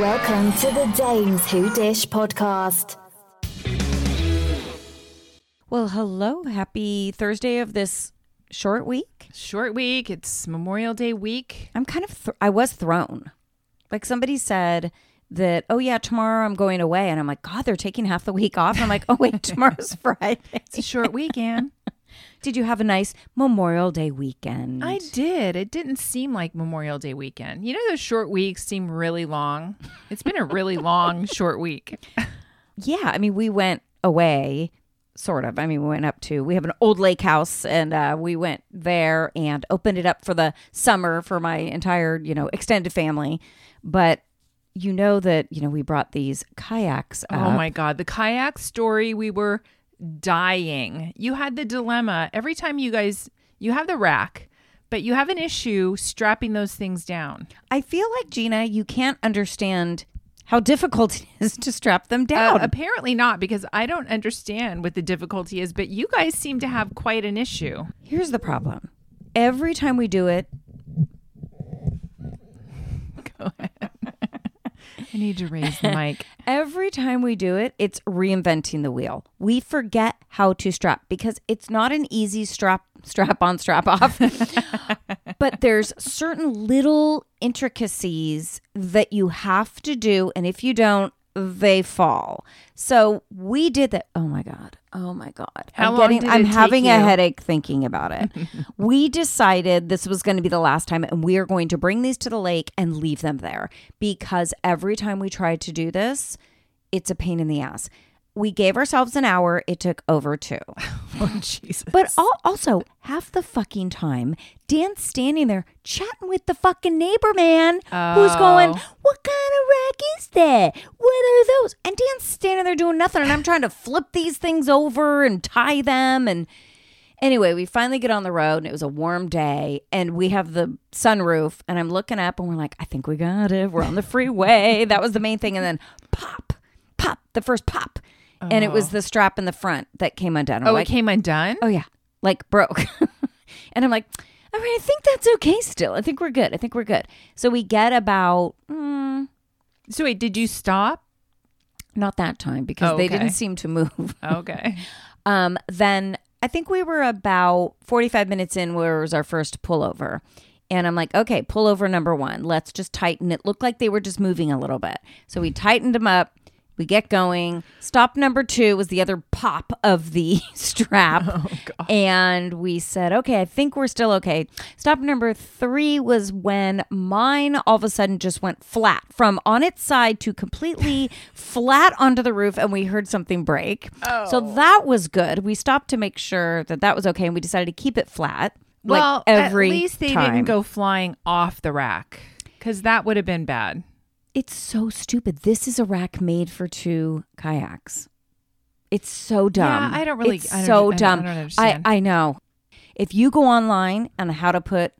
Welcome to the Dames Who Dish podcast. Well, hello. Happy Thursday of this short week. Short week. It's Memorial Day week. I'm kind of, I was thrown. Like somebody said that, oh yeah, tomorrow I'm going away. And I'm like, God, they're taking half the week off. And I'm like, oh wait, tomorrow's Friday. It's a short weekend. Did you have a nice Memorial Day weekend? I did. It didn't seem like Memorial Day weekend. You know, those short weeks seem really long. It's been a really long short week. Yeah. I mean, we went away, sort of. I mean, we went up to, we have an old lake house, and we went there and opened it up for the summer for my entire, you know, extended family. But you know that, you know, we brought these kayaks up. Oh my God. The kayak story, we were dying. You had the dilemma every time you guys, you have the rack, but you have an issue strapping those things down. I feel like, Gina, you can't understand how difficult it is to strap them down. Apparently not, because I don't understand what the difficulty is, but you guys seem to have quite an issue. Here's the problem. Every time we do it, go ahead. I need to raise the mic. Every time we do it, it's reinventing the wheel. We forget how to strap because it's not an easy strap on, strap off. But there's certain little intricacies that you have to do. And if you don't, they fall. So we did that. Oh my God. Oh my God. I'm having a headache thinking about it. We decided this was going to be the last time, and we are going to bring these to the lake and leave them there, because every time we try to do this, it's a pain in the ass. We gave ourselves an hour. It took over 2. Oh, Jesus. But also, half the fucking time, Dan's standing there chatting with the fucking neighbor man who's going, what kind of rack is that? What are those? And Dan's standing there doing nothing, and I'm trying to flip these things over and tie them. And anyway, we finally get on the road, and it was a warm day, and we have the sunroof, and I'm looking up, and we're like, I think we got it. We're on the freeway. That was the main thing. And then pop, the first pop. Oh. And it was the strap in the front that came undone. Oh, like, it came undone? Oh, yeah. Like, broke. And I'm like, all right, I think that's okay still. I think we're good. So we get about... So wait, did you stop? Not that time, because they didn't seem to move. Okay. Then I think we were about 45 minutes in where it was our first pullover. And I'm like, okay, pullover number 1. Let's just tighten. It looked like they were just moving a little bit. So we tightened them up. We get going. Stop number 2 was the other pop of the strap. Oh, God. And we said, okay, I think we're still okay. Stop number 3 was when mine all of a sudden just went flat from on its side to completely flat onto the roof. And we heard something break. Oh. So that was good. We stopped to make sure that that was okay. And we decided to keep it flat. Well, like every at least they time. Didn't go flying off the rack, because that would have been bad. It's so stupid. This is a rack made for 2 kayaks. It's so dumb. Yeah, I don't really... It's so dumb. I don't understand. I know. If you go online on how to put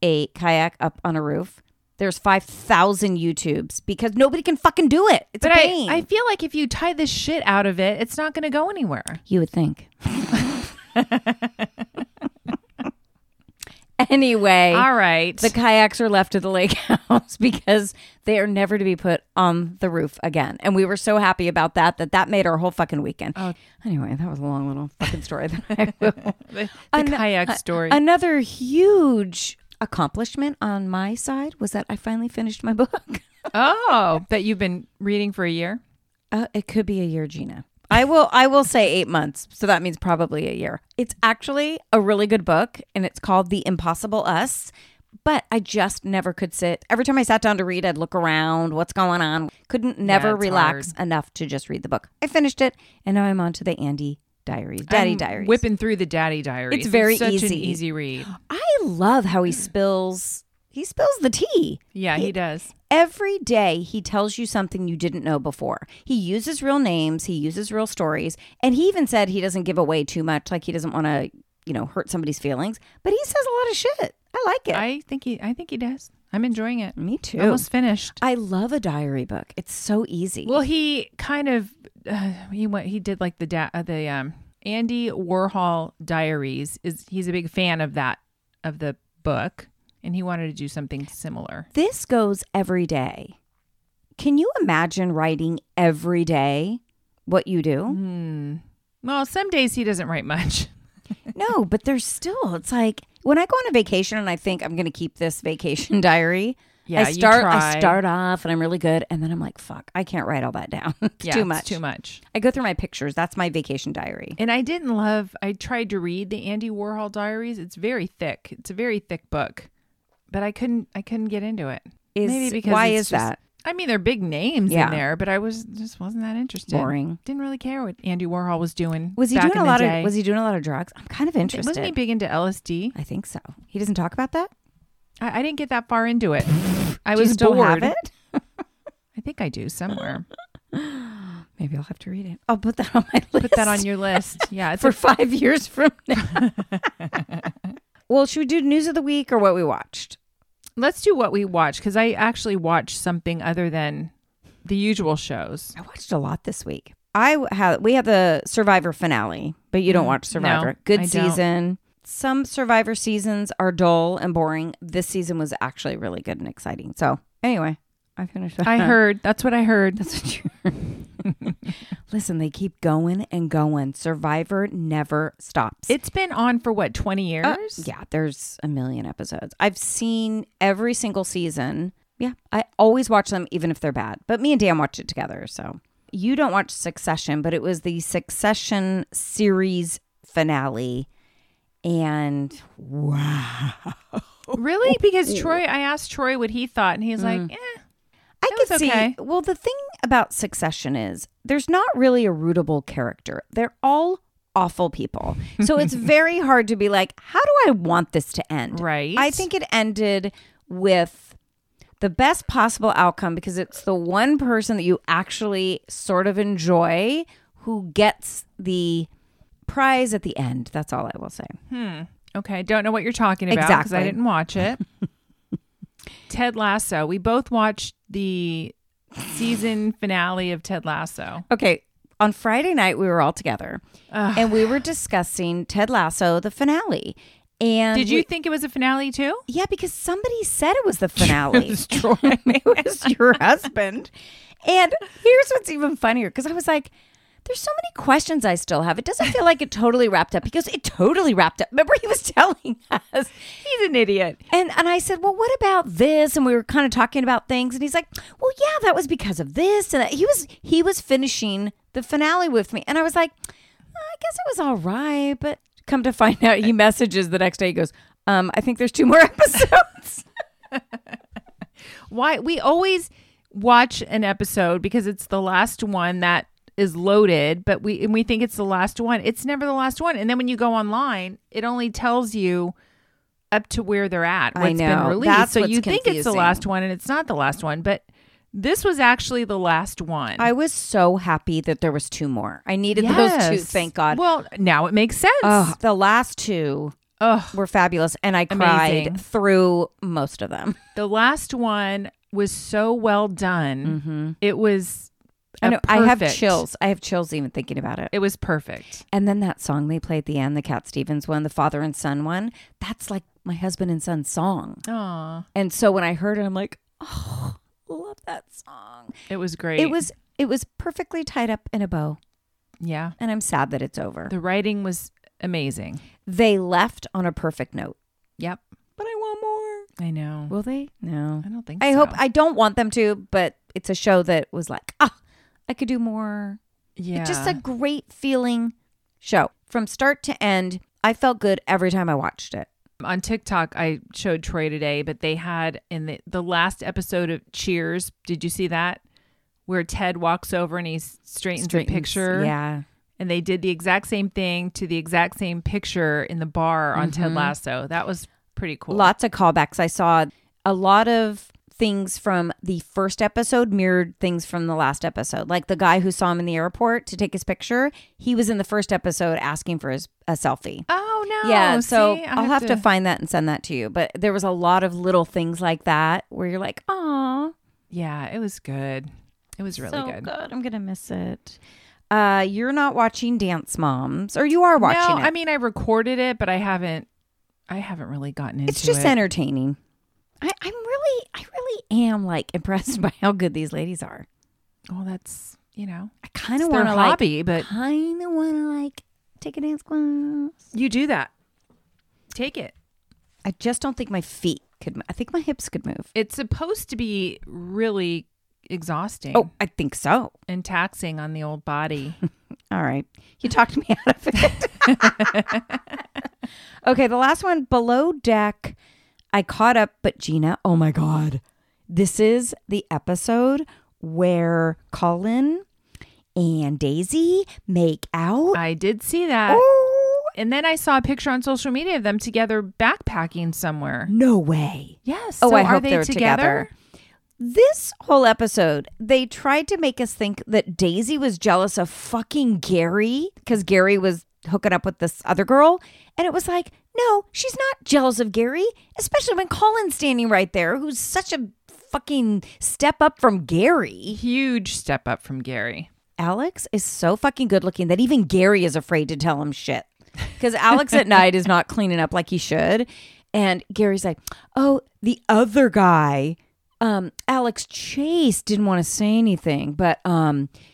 a kayak up on a roof, there's 5,000 YouTubes, because nobody can fucking do it. It's a pain. I feel like if you tie the shit out of it, it's not going to go anywhere. You would think. Anyway, all right. The kayaks are left at the lake house because they are never to be put on the roof again. And we were so happy about that made our whole fucking weekend. Oh. Anyway, that was a long little fucking story. The kayak story. Another huge accomplishment on my side was that I finally finished my book. Oh, that you've been reading for a year? It could be a year, Gina. I will say 8 months, so that means probably a year. It's actually a really good book, and it's called The Impossible Us, but I just never could sit. Every time I sat down to read, I'd look around, what's going on. Couldn't relax enough to just read the book. I finished it, and now I'm on to the Daddy Diaries. Whipping through the Daddy Diaries. It's very easy. It's such an easy read. I love how he spills the tea. Yeah, he does. Every day he tells you something you didn't know before. He uses real names. He uses real stories. And he even said he doesn't give away too much. Like, he doesn't want to, you know, hurt somebody's feelings. But he says a lot of shit. I like it. I think he does. I'm enjoying it. Me too. Almost finished. I love a diary book. It's so easy. Well, he kind of, he did like the Andy Warhol Diaries. He's a big fan of that, of the book. And he wanted to do something similar. This goes every day. Can you imagine writing every day what you do? Well, some days he doesn't write much. No, but there's still, it's like when I go on a vacation and I think I'm going to keep this vacation diary. Yeah, I start off and I'm really good. And then I'm like, fuck, I can't write all that down. It's too much. I go through my pictures. That's my vacation diary. And I tried to read the Andy Warhol diaries. It's very thick. It's a very thick book, but I couldn't get into it. Maybe because I mean, there are big names in there, but I wasn't that interested. Boring. Didn't really care what Andy Warhol was doing. Was he doing a lot of drugs? I'm kind of interested. Wasn't he big into LSD? I think so. He doesn't talk about that. I didn't get that far into it. I was still bored. Have it? I think I do somewhere. Maybe I'll have to read it. I'll put that on my list. Put that on your list. Yeah, it's for 5 years from now. Well, should we do news of the week or what we watched? Let's do what we watched, because I actually watched something other than the usual shows. I watched a lot this week. We have the Survivor finale, but you don't watch Survivor. No, good season. Some Survivor seasons are dull and boring. This season was actually really good and exciting. So anyway, I finished that. That's what I heard. That's what you heard. Listen, they keep going and going. Survivor never stops. It's been on for 20 years? Yeah, there's a million episodes. I've seen every single season. Yeah, I always watch them even if they're bad. But me and Dan watched it together, so. You don't watch Succession, but it was the Succession series finale. And wow. Really? Because I asked Troy what he thought, and he's like, I could see. Okay. Well, the thing about Succession is there's not really a rootable character. They're all awful people. So it's very hard to be like, how do I want this to end? Right. I think it ended with the best possible outcome, because it's the one person that you actually sort of enjoy who gets the prize at the end. That's all I will say. Okay, don't know what you're talking about, because exactly. I didn't watch it. Ted Lasso. We both watched the season finale of Ted Lasso. Okay, on Friday night we were all together, and we were discussing Ted Lasso, the finale. And did you think it was a finale too? Yeah, because somebody said it was the finale. It was Troy. It was your husband. And here's what's even funnier, because I was like, there's so many questions I still have. It doesn't feel like it totally wrapped up. He goes, it totally wrapped up. Remember, he was telling us. He's an idiot. And I said, well, what about this? And we were kind of talking about things. And he's like, well, yeah, that was because of this. And that. He was finishing the finale with me. And I was like, I guess it was all right. But come to find out, he messages the next day. He goes, I think there's 2 more episodes. Why? We always watch an episode because it's the last one that is loaded, but we think it's the last one. It's never the last one. And then when you go online, it only tells you up to where they're at, what's been released. That's so you think it's the last one, and it's not the last one, but this was actually the last one. I was so happy that there was 2 more. I needed those 2, thank God. Well, now it makes sense. The last 2 were fabulous, and I cried through most of them. The last one was so well done. Mm-hmm. It was... I have chills. I have chills even thinking about it. It was perfect. And then that song they played at the end, the Cat Stevens one, the father and son one, that's like my husband and son's song. Aww. And so when I heard it, I'm like, oh, love that song. It was great. It was perfectly tied up in a bow. Yeah. And I'm sad that it's over. The writing was amazing. They left on a perfect note. Yep. But I want more. I know. Will they? No. I don't think so. I hope. I don't want them to, but it's a show that was like, I could do more. Yeah. It's just a great feeling show. From start to end, I felt good every time I watched it. On TikTok, I showed Troy today, but they had in the last episode of Cheers, did you see that? Where Ted walks over and he straightens the picture. Yeah. And they did the exact same thing to the exact same picture in the bar on Ted Lasso. That was pretty cool. Lots of callbacks. I saw a lot of things from the first episode mirrored things from the last episode. Like the guy who saw him in the airport to take his picture, he was in the first episode asking for a selfie. Oh, no. Yeah, so I'll have to find that and send that to you. But there was a lot of little things like that where you're like, aw. Yeah, it was good. It was really good. I'm going to miss it. You're not watching Dance Moms, or you are watching it. I mean, I recorded it, but I haven't really gotten into it. It's just entertaining. I really am like impressed by how good these ladies are. Well, that's, you know, I kind of want to hobby, but kind of want to like take a dance class. You do that. Take it. I just don't think my feet could. I think my hips could move. It's supposed to be really exhausting. Oh, I think so. And taxing on the old body. All right. You talked me out of it. Okay, the last one, Below Deck. I caught up, but Gina, oh my God. This is the episode where Colin and Daisy make out. I did see that. Ooh. And then I saw a picture on social media of them together backpacking somewhere. No way. Yes. Oh, so I hope they're together. This whole episode, they tried to make us think that Daisy was jealous of fucking Gary because Gary was hooking up with this other girl. And it was like, no, she's not jealous of Gary, especially when Colin's standing right there, who's such a fucking step up from Gary. Huge step up from Gary. Alex is so fucking good looking that even Gary is afraid to tell him shit because Alex at night is not cleaning up like he should. And Gary's like, oh, the other guy. Alex Chase didn't want to say anything, but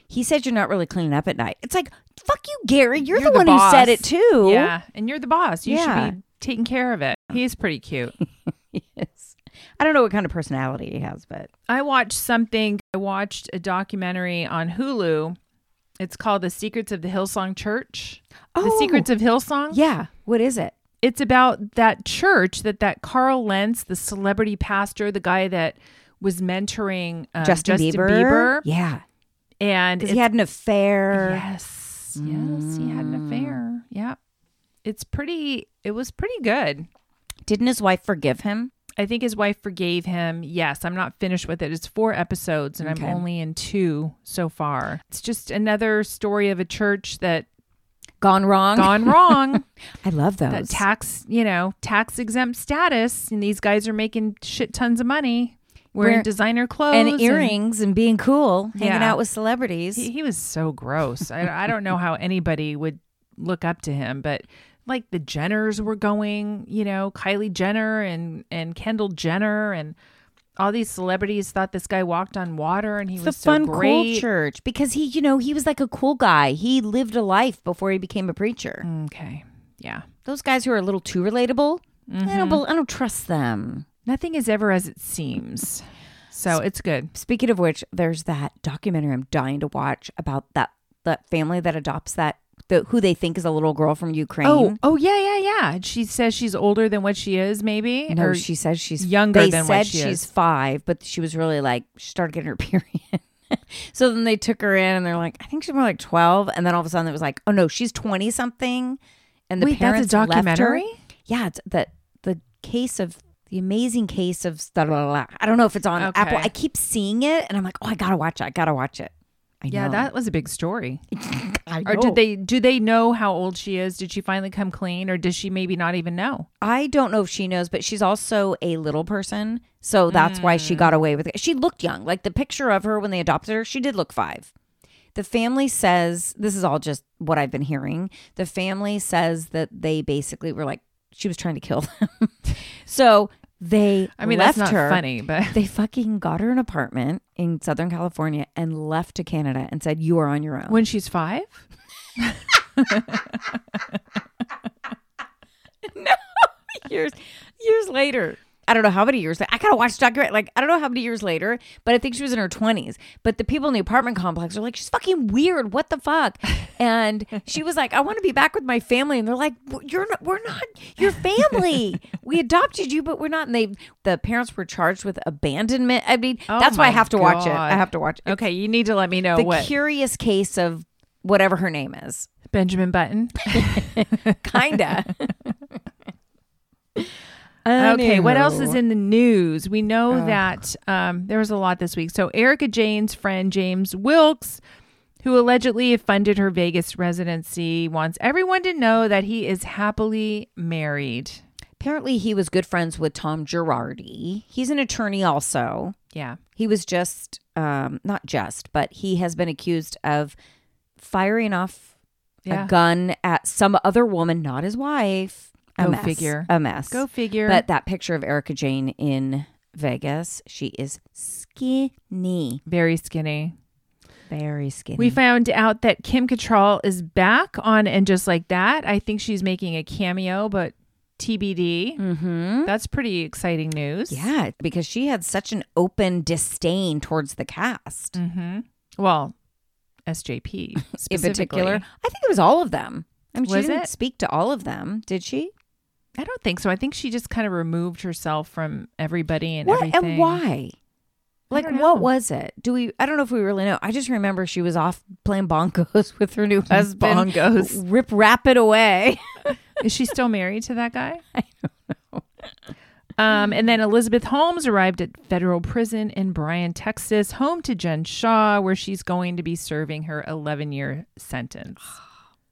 he said you're not really cleaning up at night. It's like, fuck you, Gary. You're the one boss. Who said it too. Yeah, and you're the boss. You should be taking care of it. He's pretty cute. Yes. I don't know what kind of personality he has, but I watched a documentary on Hulu. It's called The Secrets of the Hillsong Church. Oh, The Secrets of Hillsong? Yeah. What is it? It's about that church that Carl Lentz, the celebrity pastor, the guy that was mentoring Justin Bieber. Yeah. And he had an affair. Yes. Mm. Yes. He had an affair. Yeah. It was pretty good. Didn't his wife forgive him? I think his wife forgave him. Yes. I'm not finished with it. It's 4 episodes and I'm only in 2 so far. It's just another story of a church that Gone wrong. I love those. That tax exempt status. And these guys are making shit tons of money. Wearing designer clothes. And earrings and being cool. Hanging out with celebrities. He was so gross. I don't know how anybody would look up to him. But like the Jenners were going, Kylie Jenner and Kendall Jenner and all these celebrities thought this guy walked on water and he was so great. It's a fun, cool church because he, he was like a cool guy. He lived a life before he became a preacher. Okay. Yeah. Those guys who are a little too relatable, mm-hmm. I don't trust them. Nothing is ever as it seems. So it's good. Speaking of which, there's that documentary I'm dying to watch about that family that adopts who they think is a little girl from Ukraine. Oh, yeah. She says she's older than what she is, maybe? No, she says she's younger than what she is. They said she's 5, but she was really like, she started getting her period. So then they took her in and they're like, I think she's more like 12. And then all of a sudden it was like, oh no, she's 20 something. And the parents left her. Wait, that's a documentary? Yeah, it's the amazing case of . I don't know if it's on Apple. I keep seeing it and I'm like, oh, I gotta watch it. Yeah, that was a big story. I know. Or do they know how old she is? Did she finally come clean, or does she maybe not even know? I don't know if she knows, but she's also a little person, so that's why she got away with it. She looked young. Like the picture of her when they adopted her, she did look 5. The family says, this is all just what I've been hearing, the family says that they basically were like, she was trying to kill them. So they left that's not her. Funny, but they fucking got her an apartment in Southern California and left to Canada and said, "You are on your own." When she's 5? No, years later. I don't know how many years later. I gotta watch documentary. Like I don't know how many years later, but I think she was in her 20s. But the people in the apartment complex are like, "She's fucking weird. What the fuck?" And she was like, "I want to be back with my family." And they're like, "We're not your family. We adopted you, but we're not." And the parents were charged with abandonment. I mean, that's why I have to watch it. I have to watch it. Okay, you need to let me know the curious case of whatever her name is, Benjamin Button, kinda. Okay, what else is in the news? We know that there was a lot this week. So Erica Jane's friend, James Wilkes, who allegedly funded her Vegas residency, wants everyone to know that he is happily married. Apparently, he was good friends with Tom Girardi. He's an attorney also. Yeah. He was just, but he has been accused of firing off a gun at some other woman, not his wife. Go figure. A mess. Go figure. But that picture of Erica Jane in Vegas. She is skinny. Very skinny. Very skinny. We found out that Kim Cattrall is back on And Just Like That. I think she's making a cameo, but TBD. Mm-hmm. That's pretty exciting news. Yeah, because she had such an open disdain towards the cast. Mm-hmm. Well, SJP in particular. I think it was all of them. I mean, she didn't speak to all of them, did she? I don't think so. I think she just kind of removed herself from everybody and everything. And why? Like, what was it? I don't know if we really know. I just remember she was off playing bongos with her new husband. Bongos. Rip it away. Is she still married to that guy? I don't know. And then Elizabeth Holmes arrived at federal prison in Bryan, Texas, home to Jen Shaw, where she's going to be serving her 11-year sentence.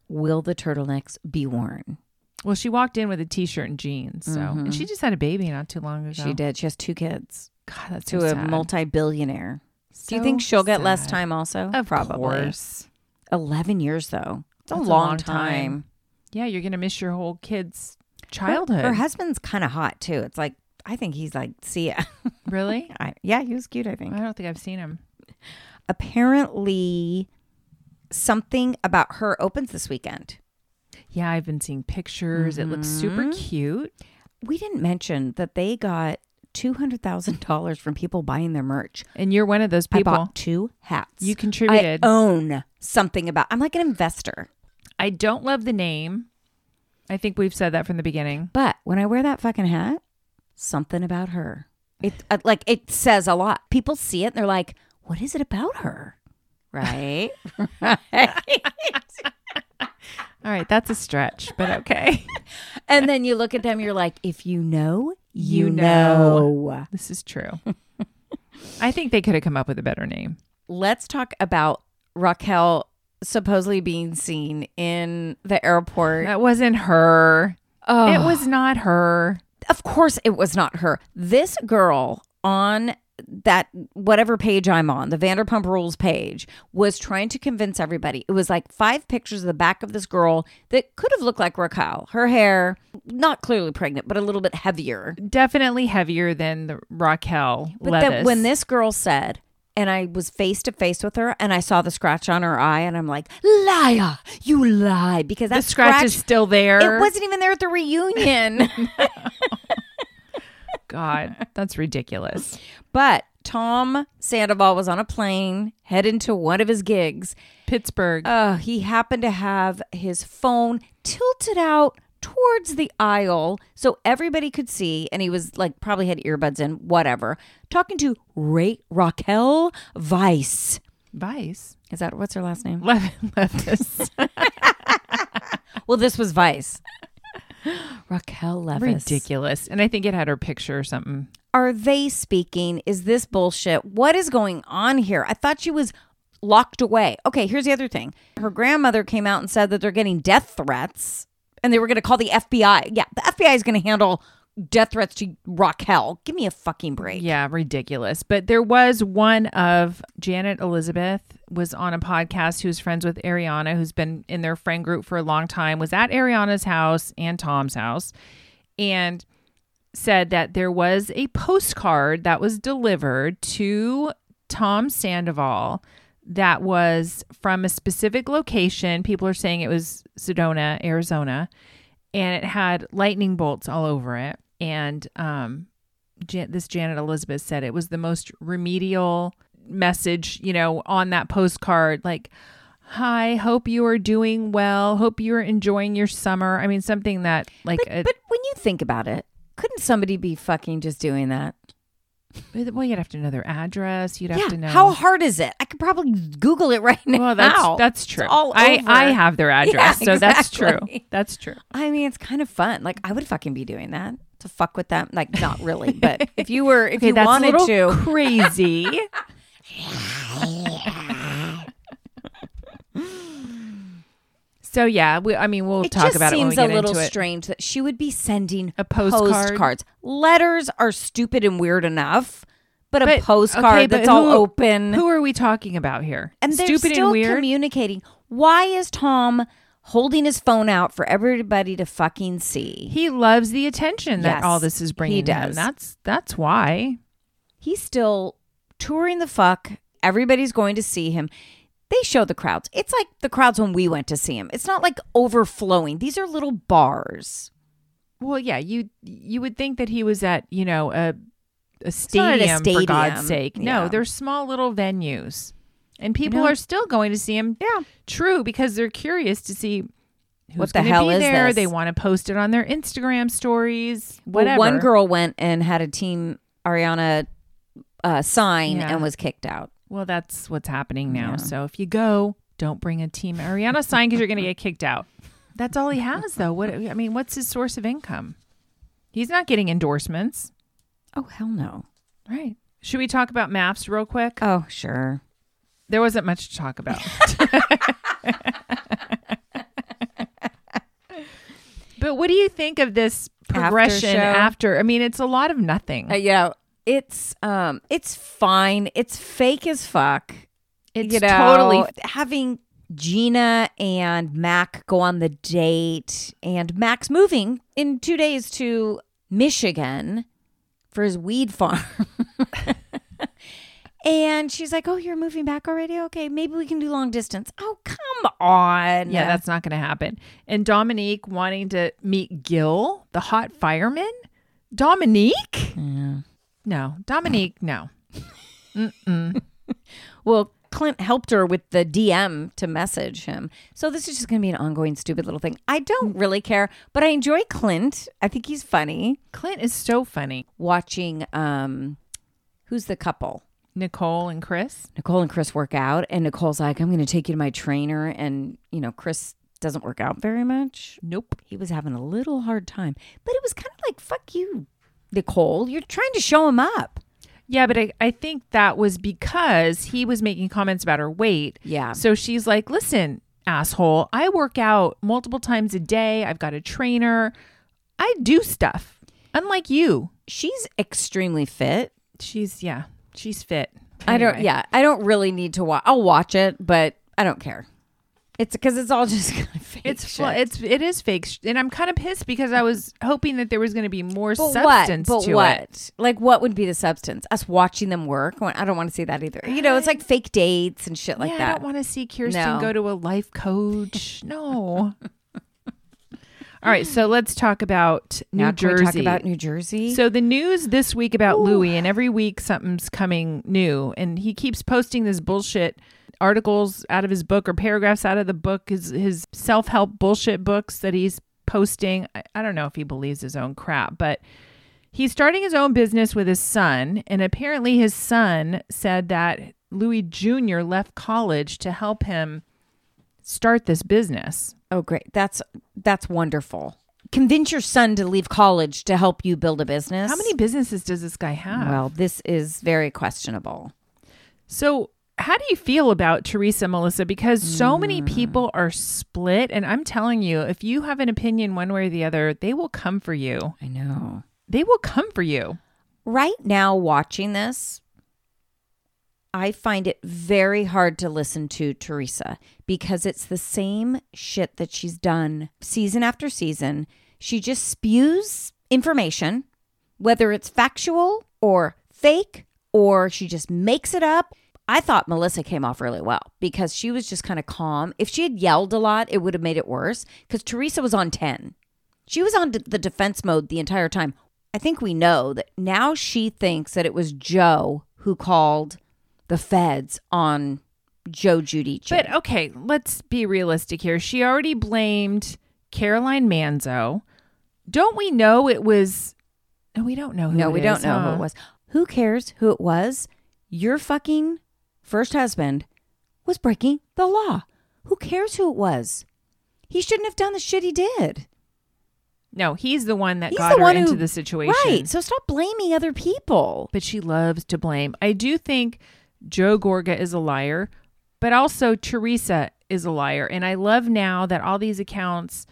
Will the turtlenecks be worn? Well, she walked in with a T-shirt and jeans. So, mm-hmm. And she just had a baby not too long ago. She did. She has two kids. God, that's so sad. To a multi-billionaire. So do you think she'll get less time also? Of course. 11 years, though. That's a long time. Yeah, you're going to miss your whole kid's childhood. Her husband's kind of hot, too. It's like, I think he's like, see ya. Really? Yeah, he was cute, I think. I don't think I've seen him. Apparently, Something About Her opens this weekend. Yeah, I've been seeing pictures. Mm-hmm. It looks super cute. We didn't mention that they got $200,000 from people buying their merch. And you're one of those people. I bought two hats. You contributed. I own Something About. I'm like an investor. I don't love the name. I think we've said that from the beginning. But when I wear that fucking hat, Something About Her. It says a lot. People see it and they're like, what is it about her? Right? Right? All right, that's a stretch, but okay. And then you look at them, you're like, if you know, you know. This is true. I think they could have come up with a better name. Let's talk about Raquel supposedly being seen in the airport. That wasn't her. Oh. It was not her. Of course it was not her. This girl on that whatever page I'm on, the Vanderpump Rules page, was trying to convince everybody. It was like 5 pictures of the back of this girl that could have looked like Raquel. Her hair, not clearly pregnant, but a little bit heavier. Definitely heavier than the Raquel Leviss. But then when this girl said, and I was face to face with her, and I saw the scratch on her eye, and I'm like, liar, you lie. Because that scratch is still there. It wasn't even there at the reunion. God, that's ridiculous. But Tom Sandoval was on a plane heading to one of his gigs. Pittsburgh. He happened to have his phone tilted out towards the aisle so everybody could see. And he was like, probably had earbuds in, whatever. Talking to Raquel Leviss. Vice? Is that, what's her last name? Leviss. Well, this was Vice. Raquel Leviss. Ridiculous. And I think it had her picture or something. Are they speaking? Is this bullshit? What is going on here? I thought she was locked away. Okay, here's the other thing. Her grandmother came out and said that they're getting death threats and they were going to call the FBI. Yeah, the FBI is going to handle death threats to Raquel. Give me a fucking break. Yeah, ridiculous. But there was one of Janet Elizabeth was on a podcast who's friends with Ariana, who's been in their friend group for a long time, was at Ariana's house and Tom's house and said that there was a postcard that was delivered to Tom Sandoval that was from a specific location. People are saying it was Sedona, Arizona, and it had lightning bolts all over it. And this Janet Elizabeth said it was the most remedial message, on that postcard. Like, hi, hope you are doing well. Hope you are enjoying your summer. I mean, something that like... But when you think about it, couldn't somebody be fucking just doing that? Well, you'd have to know their address. You'd have to know. How hard is it? I could probably Google it right now. Well, that's true. I have their address, so exactly. That's true. I mean, it's kind of fun. Like, I would fucking be doing that to fuck with them. Like, not really, but if you were, if okay, you that's wanted a little to, crazy. So yeah, we'll talk about it when we get into it. It just seems a little strange that she would be sending a postcards. Letters are stupid and weird enough, but a postcard that's all open. Who are we talking about here? And they're still communicating. Why is Tom holding his phone out for everybody to fucking see? He loves the attention that all this is bringing him. That's why. He's still touring the fuck. Everybody's going to see him. They show the crowds. It's like the crowds when we went to see him. It's not like overflowing. These are little bars. Well, yeah, you would think that he was at, you know, a stadium, for God's sake. Yeah. No, they're small little venues. And people are still going to see him. Yeah. True, because they're curious to see who's going to be there. They want to post it on their Instagram stories, whatever. Well, one girl went and had a Team Ariana sign and was kicked out. Well, that's what's happening now. Yeah. So if you go, don't bring a Team Ariana sign because you're going to get kicked out. That's all he has, though. What I mean, what's his source of income? He's not getting endorsements. Oh, hell no. Right. Should we talk about MAFS real quick? Oh, sure. There wasn't much to talk about. But what do you think of this progression after? I mean, it's a lot of nothing. Yeah. It's fine. It's fake as fuck. It's totally having Gina and Mac go on the date, and Mac's moving in 2 days to Michigan for his weed farm. And she's like, oh, you're moving back already? Okay, maybe we can do long distance. Oh, come on. Yeah, that's not going to happen. And Dominique wanting to meet Gil, the hot fireman. Dominique? Yeah. No. Dominique, no. Mm-mm. Well, Clint helped her with the DM to message him. So this is just going to be an ongoing stupid little thing. I don't really care, but I enjoy Clint. I think he's funny. Clint is so funny. Watching, who's the couple? Nicole and Chris. Nicole and Chris work out, and Nicole's like, I'm going to take you to my trainer. And, you know, Chris doesn't work out very much. Nope. He was having a little hard time. But it was kind of like, fuck you, Nicole. You're trying to show him up. Yeah, but I think that was because he was making comments about her weight. Yeah. So she's like, listen, asshole, I work out multiple times a day. I've got a trainer. I do stuff. Unlike you. She's extremely fit. She's fit. Anyway. I don't really need to watch. I'll watch it, but I don't care. It's because it's all just kind of fake. It is fake. And I'm kind of pissed because I was hoping that there was going to be more substance to it. Like, what would be the substance? Us watching them work? I don't want to see that either. You know, it's like fake dates and shit like that. I don't want to see Kirsten go to a life coach. No. All right, so let's talk about New Jersey. Now can we talk about New Jersey? So the news this week about Louis, and every week something's coming new, and he keeps posting this bullshit articles out of his book or paragraphs out of the book, his self-help bullshit books that he's posting. I don't know if he believes his own crap, but he's starting his own business with his son, and apparently his son said that Louis Jr. left college to help him start this business. Oh, great. That's wonderful. Convince your son to leave college to help you build a business. How many businesses does this guy have? Well, this is very questionable. So how do you feel about Teresa, Melissa? Because so many people are split. And I'm telling you, if you have an opinion one way or the other, they will come for you. I know. They will come for you. Right now, watching this, I find it very hard to listen to Teresa because it's the same shit that she's done season after season. She just spews information, whether it's factual or fake, or she just makes it up. I thought Melissa came off really well because she was just kind of calm. If she had yelled a lot, it would have made it worse because Teresa was on 10. She was on the defense mode the entire time. I think we know that now she thinks that it was Joe who called the feds on Joe Giudice. But okay, let's be realistic here. She already blamed Caroline Manzo. Don't we know it was... No, we don't know who it was. No, we don't know who it was. Who cares who it was? Your fucking first husband was breaking the law. Who cares who it was? He shouldn't have done the shit he did. No, he's the one that got her into the situation. Right, so stop blaming other people. But she loves to blame. I do think... Joe Gorga is a liar, but also Teresa is a liar. And I love now that all these accounts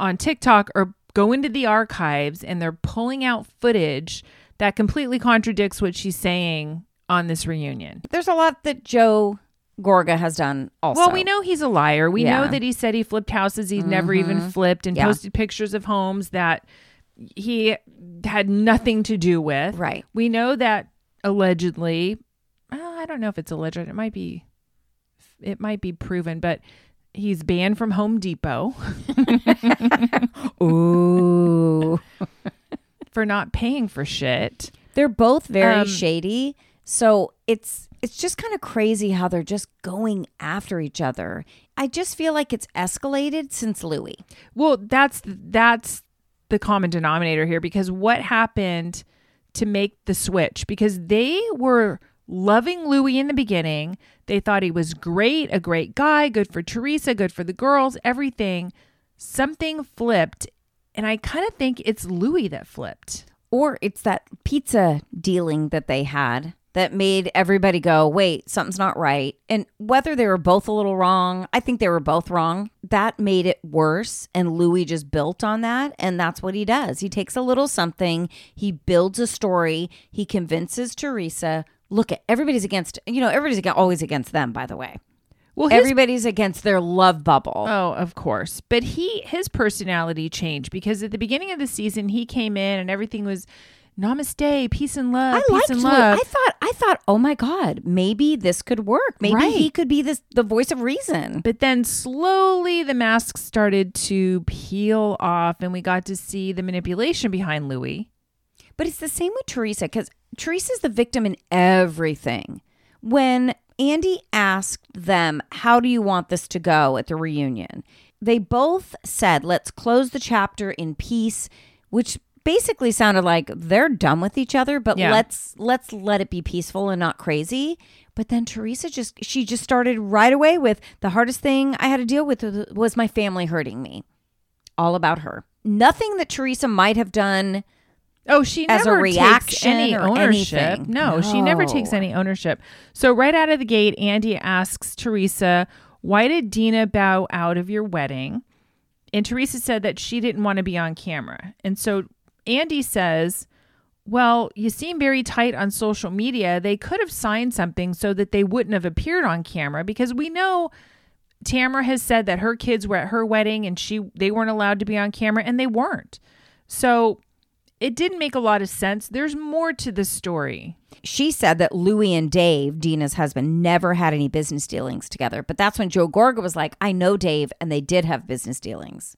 on TikTok are going to the archives and they're pulling out footage that completely contradicts what she's saying on this reunion. There's a lot that Joe Gorga has done also. Well, we know he's a liar. We know that he said he flipped houses he'd never even flipped and posted pictures of homes that he had nothing to do with. Right. We know that allegedly, I don't know if it's alleged. It might be proven, but he's banned from Home Depot. Ooh. For not paying for shit. They're both very shady. So it's just kind of crazy how they're just going after each other. I just feel like it's escalated since Louis. Well, that's the common denominator here, because what happened to make the switch? Because they were loving Louis in the beginning. They thought he was great, a great guy, good for Teresa, good for the girls, everything. Something flipped. And I kind of think it's Louis that flipped. Or it's that pizza dealing that they had that made everybody go, wait, something's not right. And whether they were both a little wrong, I think they were both wrong. That made it worse. And Louis just built on that. And that's what he does. He takes a little something. He builds a story. He convinces Teresa. Look, at everybody's against, everybody's always against them, by the way. Well, everybody's against their love bubble. Oh, of course. But his personality changed, because at the beginning of the season, he came in and everything was namaste, peace and love, peace and love. I thought, oh my God, maybe this could work. Maybe he could be the voice of reason. But then slowly the mask started to peel off and we got to see the manipulation behind Louis. But it's the same with Teresa, because Teresa's the victim in everything. When Andy asked them, how do you want this to go at the reunion? They both said, let's close the chapter in peace, which basically sounded like they're done with each other, but let's let it be peaceful and not crazy. But then Teresa just started right away with, the hardest thing I had to deal with was my family hurting me. All about her. Nothing that Teresa might have done. Oh, she never as a reaction takes any ownership. No, she never takes any ownership. So right out of the gate, Andy asks Teresa, why did Dina bow out of your wedding? And Teresa said that she didn't want to be on camera. And so Andy says, well, you seem very tight on social media. They could have signed something so that they wouldn't have appeared on camera, because we know Tamara has said that her kids were at her wedding and they weren't allowed to be on camera, and they weren't. So it didn't make a lot of sense. There's more to the story. She said that Louis and Dave, Dina's husband, never had any business dealings together. But that's when Joe Gorga was like, I know Dave, and they did have business dealings.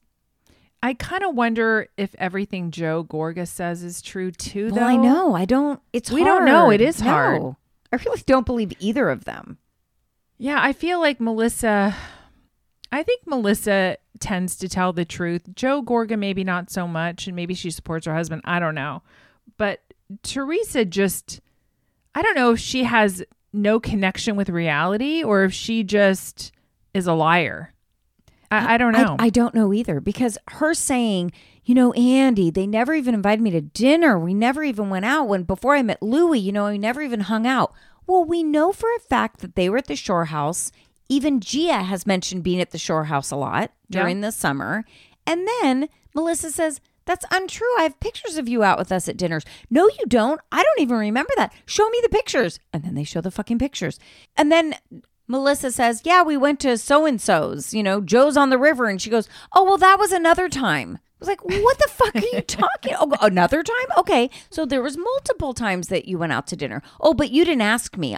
I kind of wonder if everything Joe Gorga says is true too, though. Well, I know. We don't know. It is hard. No. I really don't believe either of them. Yeah, I feel like Melissa tends to tell the truth. Joe Gorga maybe not so much, and maybe she supports her husband. I don't know. But Teresa just, I don't know if she has no connection with reality or if she just is a liar. I don't know. I don't know either, because her saying, Andy, they never even invited me to dinner. We never even went out. When before I met Louis, we never even hung out. Well, we know for a fact that they were at the Shore House. Even Gia has mentioned being at the Shore House a lot during the summer. And then Melissa says, that's untrue. I have pictures of you out with us at dinners. No, you don't. I don't even remember that. Show me the pictures. And then they show the fucking pictures. And then Melissa says, yeah, we went to so-and-so's, Joe's on the river. And she goes, oh, well, that was another time. I was like, what the fuck are you talking? Oh, another time? Okay. So there was multiple times that you went out to dinner. Oh, but you didn't ask me.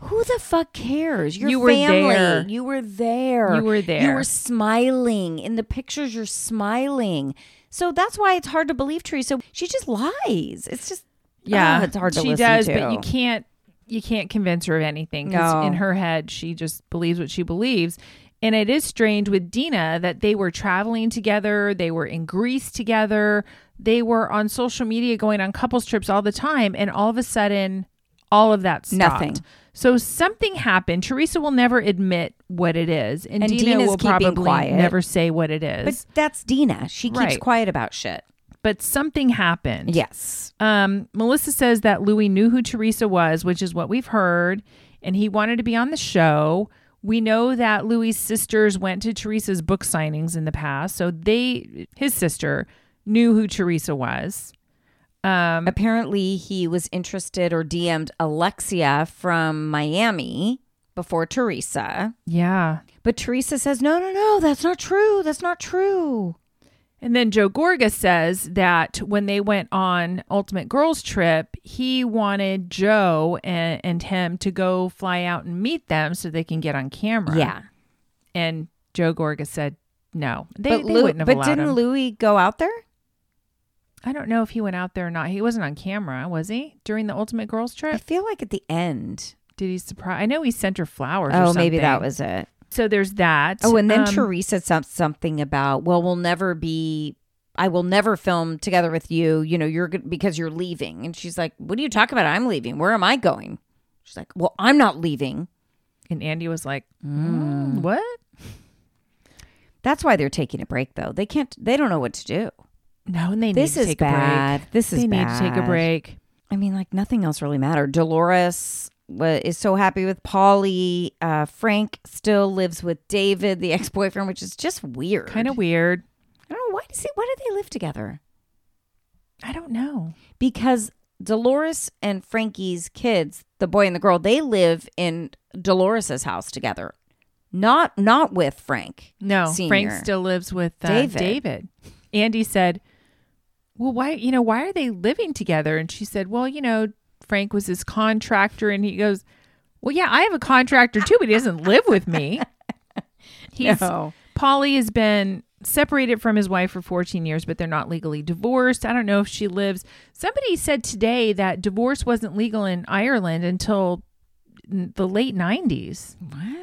Who the fuck cares? Your family. There. You were there. You were there. You were smiling. In the pictures, you're smiling. So that's why it's hard to believe Teresa. She just lies. It's just, it's hard to listen to. She does, but you can't. You can't convince her of anything, because in her head, she just believes what she believes. And it is strange with Dina that they were traveling together. They were in Greece together. They were on social media going on couples trips all the time. And all of a sudden, all of that stopped. Nothing. So something happened. Teresa will never admit what it is. And Dina will probably never say what it is. But that's Dina. She keeps quiet about shit. But something happened. Yes. Melissa says that Louis knew who Teresa was, which is what we've heard, and he wanted to be on the show. We know that Louis' sisters went to Teresa's book signings in the past, so his sister knew who Teresa was. Apparently, he was interested or DM'd Alexia from Miami before Teresa. Yeah. But Teresa says, no, that's not true. And then Joe Gorga says that when they went on Ultimate Girls Trip, he wanted Joe and him to go fly out and meet them so they can get on camera. Yeah. And Joe Gorga said no. They wouldn't have allowed him. But didn't Louis go out there? I don't know if he went out there or not. He wasn't on camera, was he? During the Ultimate Girls Trip? I feel like at the end. Did he surprise? I know he sent her flowers or something. Oh, maybe that was it. So there's that. Oh, and then Teresa said something about, well, I will never film together with you. You know, because you're leaving. And she's like, what are you talking about? I'm leaving. Where am I going? She's like, well, I'm not leaving. And Andy was like, what? That's why they're taking a break, though. They don't know what to do. No, and they need to take a break. I mean, like, nothing else really mattered. Dolores is so happy with Polly. Frank still lives with David, the ex-boyfriend, which is just weird. Kind of weird. I don't know. Why do they live together? I don't know. Because Dolores and Frankie's kids, the boy and the girl, they live in Dolores's house together. Not with Frank. No, Senior. Frank still lives with David. Andy said, well, why are they living together? And she said, well, Frank was his contractor, and he goes, well, yeah, I have a contractor too, but he doesn't live with me. Polly has been separated from his wife for 14 years, but they're not legally divorced. I don't know if she lives. Somebody said today that divorce wasn't legal in Ireland until the late 90s. What?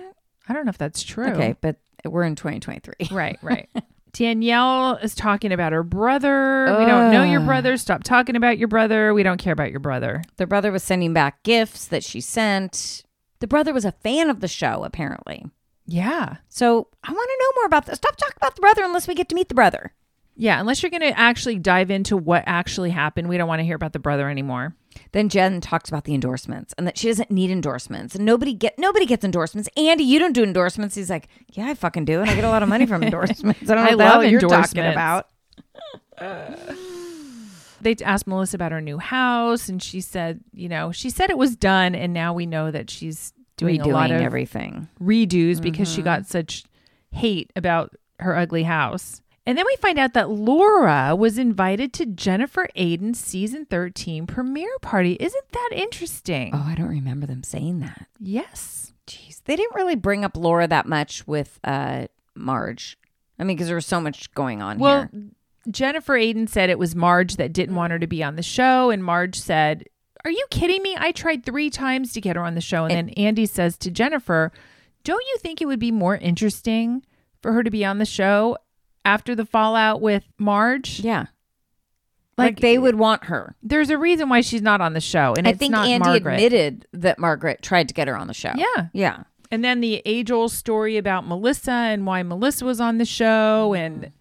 I don't know if that's true. Okay, but we're in 2023. Right. Danielle is talking about her brother. We don't know your brother. Stop talking about your brother. We don't care about your brother. The brother was sending back gifts that she sent. The brother was a fan of the show, apparently. Yeah. So I want to know more about this. Stop talking about the brother unless we get to meet the brother. Yeah, unless you're going to actually dive into what actually happened. We don't want to hear about the brother anymore. Then Jen talks about the endorsements and that she doesn't need endorsements. And nobody gets endorsements. Andy, you don't do endorsements. He's like, yeah, I fucking do. And I get a lot of money from endorsements. I don't know what you're talking about. They asked Melissa about her new house. And she said, it was done. And now we know that she's doing a lot of everything. Redos because she got such hate about her ugly house. And then we find out that Laura was invited to Jennifer Aiden's season 13 premiere party. Isn't that interesting? Oh, I don't remember them saying that. Yes. Jeez. They didn't really bring up Laura that much with Marge. I mean, because there was so much going on here. Well, Jennifer Aiden said it was Marge that didn't want her to be on the show. And Marge said, are you kidding me? I tried 3 times to get her on the show. And then Andy says to Jennifer, don't you think it would be more interesting for her to be on the show after the fallout with Marge? Yeah. Like they would want her. There's a reason why she's not on the show. And I think Andy admitted that Margaret tried to get her on the show. Yeah. Yeah. And then the age-old story about Melissa and why Melissa was on the show and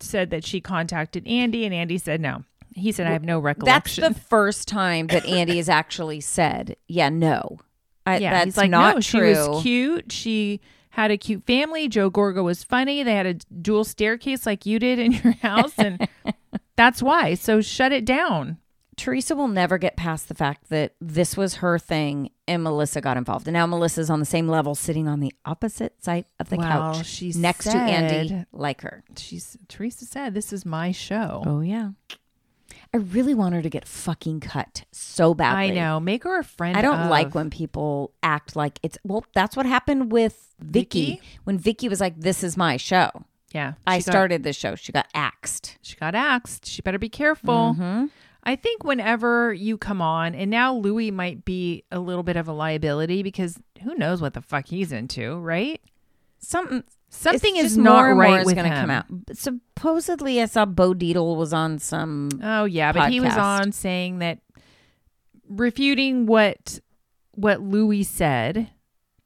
said that she contacted Andy, and Andy said no. He said, I have no recollection. That's the first time that Andy has actually said, yeah, no. That's he's like, not no, true. She was cute. She had a cute family. Joe Gorga was funny. They had a dual staircase like you did in your house. And that's why. So shut it down. Teresa will never get past the fact that this was her thing and Melissa got involved. And now Melissa's on the same level, sitting on the opposite side of the couch next to Andy, like her. Teresa said, this is my show. Oh, yeah. I really want her to get fucking cut so badly. I know. Make her a friend. I don't like when people act like it's... Well, that's what happened with Vicky. When Vicky was like, this is my show. Yeah. I started this show. She got axed. She better be careful. Mm-hmm. I think whenever you come on... And now Louis might be a little bit of a liability because who knows what the fuck he's into, right? Something is not right with him. Come out. Supposedly, I saw Bo Deedle was on some podcast. But he was on saying that, refuting what Louis said,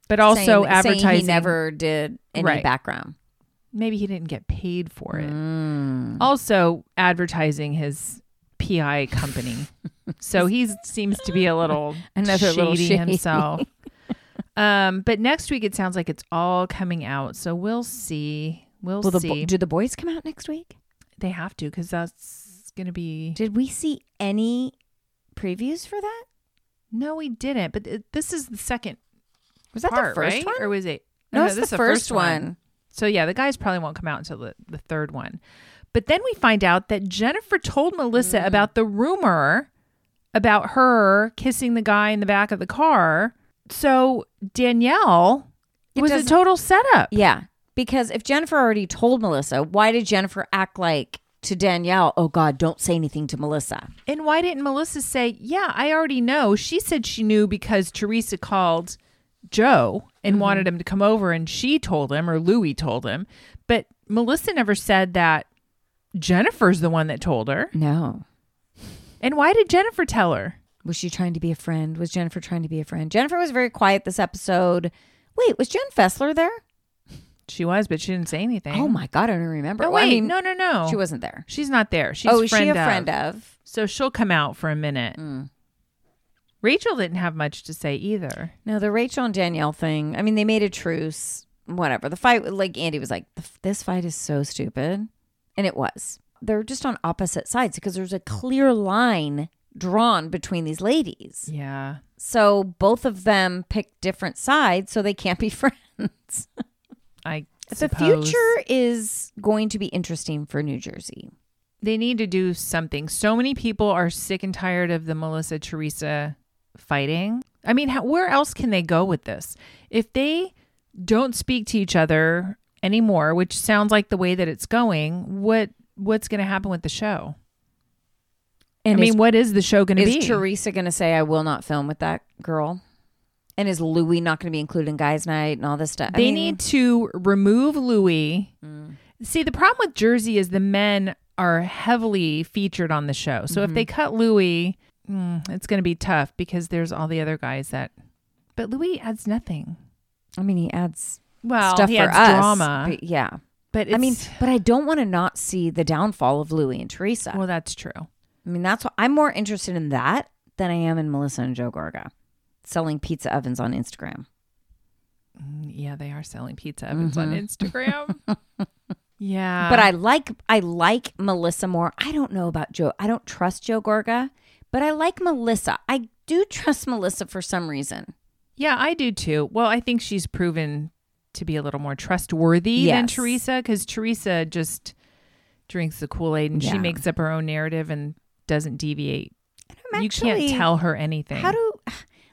but also advertising. He never did any background. Maybe he didn't get paid for it. Also, advertising his PI company. So he seems to be a little shady himself. But next week, it sounds like it's all coming out. So we'll see. Do the boys come out next week? They have to, because that's going to be... Did we see any previews for that? No, we didn't. But this is the second part, the first one? Or was it... No, it's the first one. So yeah, the guys probably won't come out until the third one. But then we find out that Jennifer told Melissa about the rumor about her kissing the guy in the back of the car. So Danielle, it was a total setup. Yeah. Because if Jennifer already told Melissa, why did Jennifer act like to Danielle, oh God, don't say anything to Melissa? And why didn't Melissa say, yeah, I already know. She said she knew because Teresa called Joe and wanted him to come over, and she told him, or Louie told him. But Melissa never said that Jennifer's the one that told her. No. And why did Jennifer tell her? Was she trying to be a friend? Was Jennifer trying to be a friend? Jennifer was very quiet this episode. Wait, was Jen Fessler there? She was, but she didn't say anything. Oh my God, I don't remember. No, wait, I mean, no. She wasn't there. She's not there. She's oh, is she a friend of? So she'll come out for a minute. Mm. Rachel didn't have much to say either. No, the Rachel and Danielle thing. I mean, they made a truce. Whatever. The fight, like Andy was like, this fight is so stupid. And it was. They're just on opposite sides because there's a clear line drawn between these ladies. Yeah. So both of them pick different sides, so they can't be friends. I suppose. The future is going to be interesting for New Jersey. They need to do something. So many people are sick and tired of the Melissa-Teresa fighting. I mean, where else can they go with this? If they don't speak to each other anymore, which sounds like the way that it's going, what's going to happen with the show? And I mean, what is the show going to be? Is Teresa going to say, I will not film with that girl? And is Louie not going to be included in Guys Night and all this stuff? They need to remove Louie. Mm. See, the problem with Jersey is the men are heavily featured on the show. So if they cut Louie, it's going to be tough because there's all the other guys that... But Louie adds nothing. I mean, he adds... Well, stuff he for us, drama. But yeah. But it's, I mean, but I don't want to not see the downfall of Louie and Teresa. Well, that's true. I mean, that's what I'm more interested in that than I am in Melissa and Joe Gorga selling pizza ovens on Instagram. Yeah, they are selling pizza ovens on Instagram. Yeah. But I like Melissa more. I don't know about Joe. I don't trust Joe Gorga, but I like Melissa. I do trust Melissa for some reason. Yeah, I do too. Well, I think she's proven to be a little more trustworthy than Teresa, because Teresa just drinks the Kool-Aid and she makes up her own narrative and doesn't deviate. And you can't tell her anything. How do,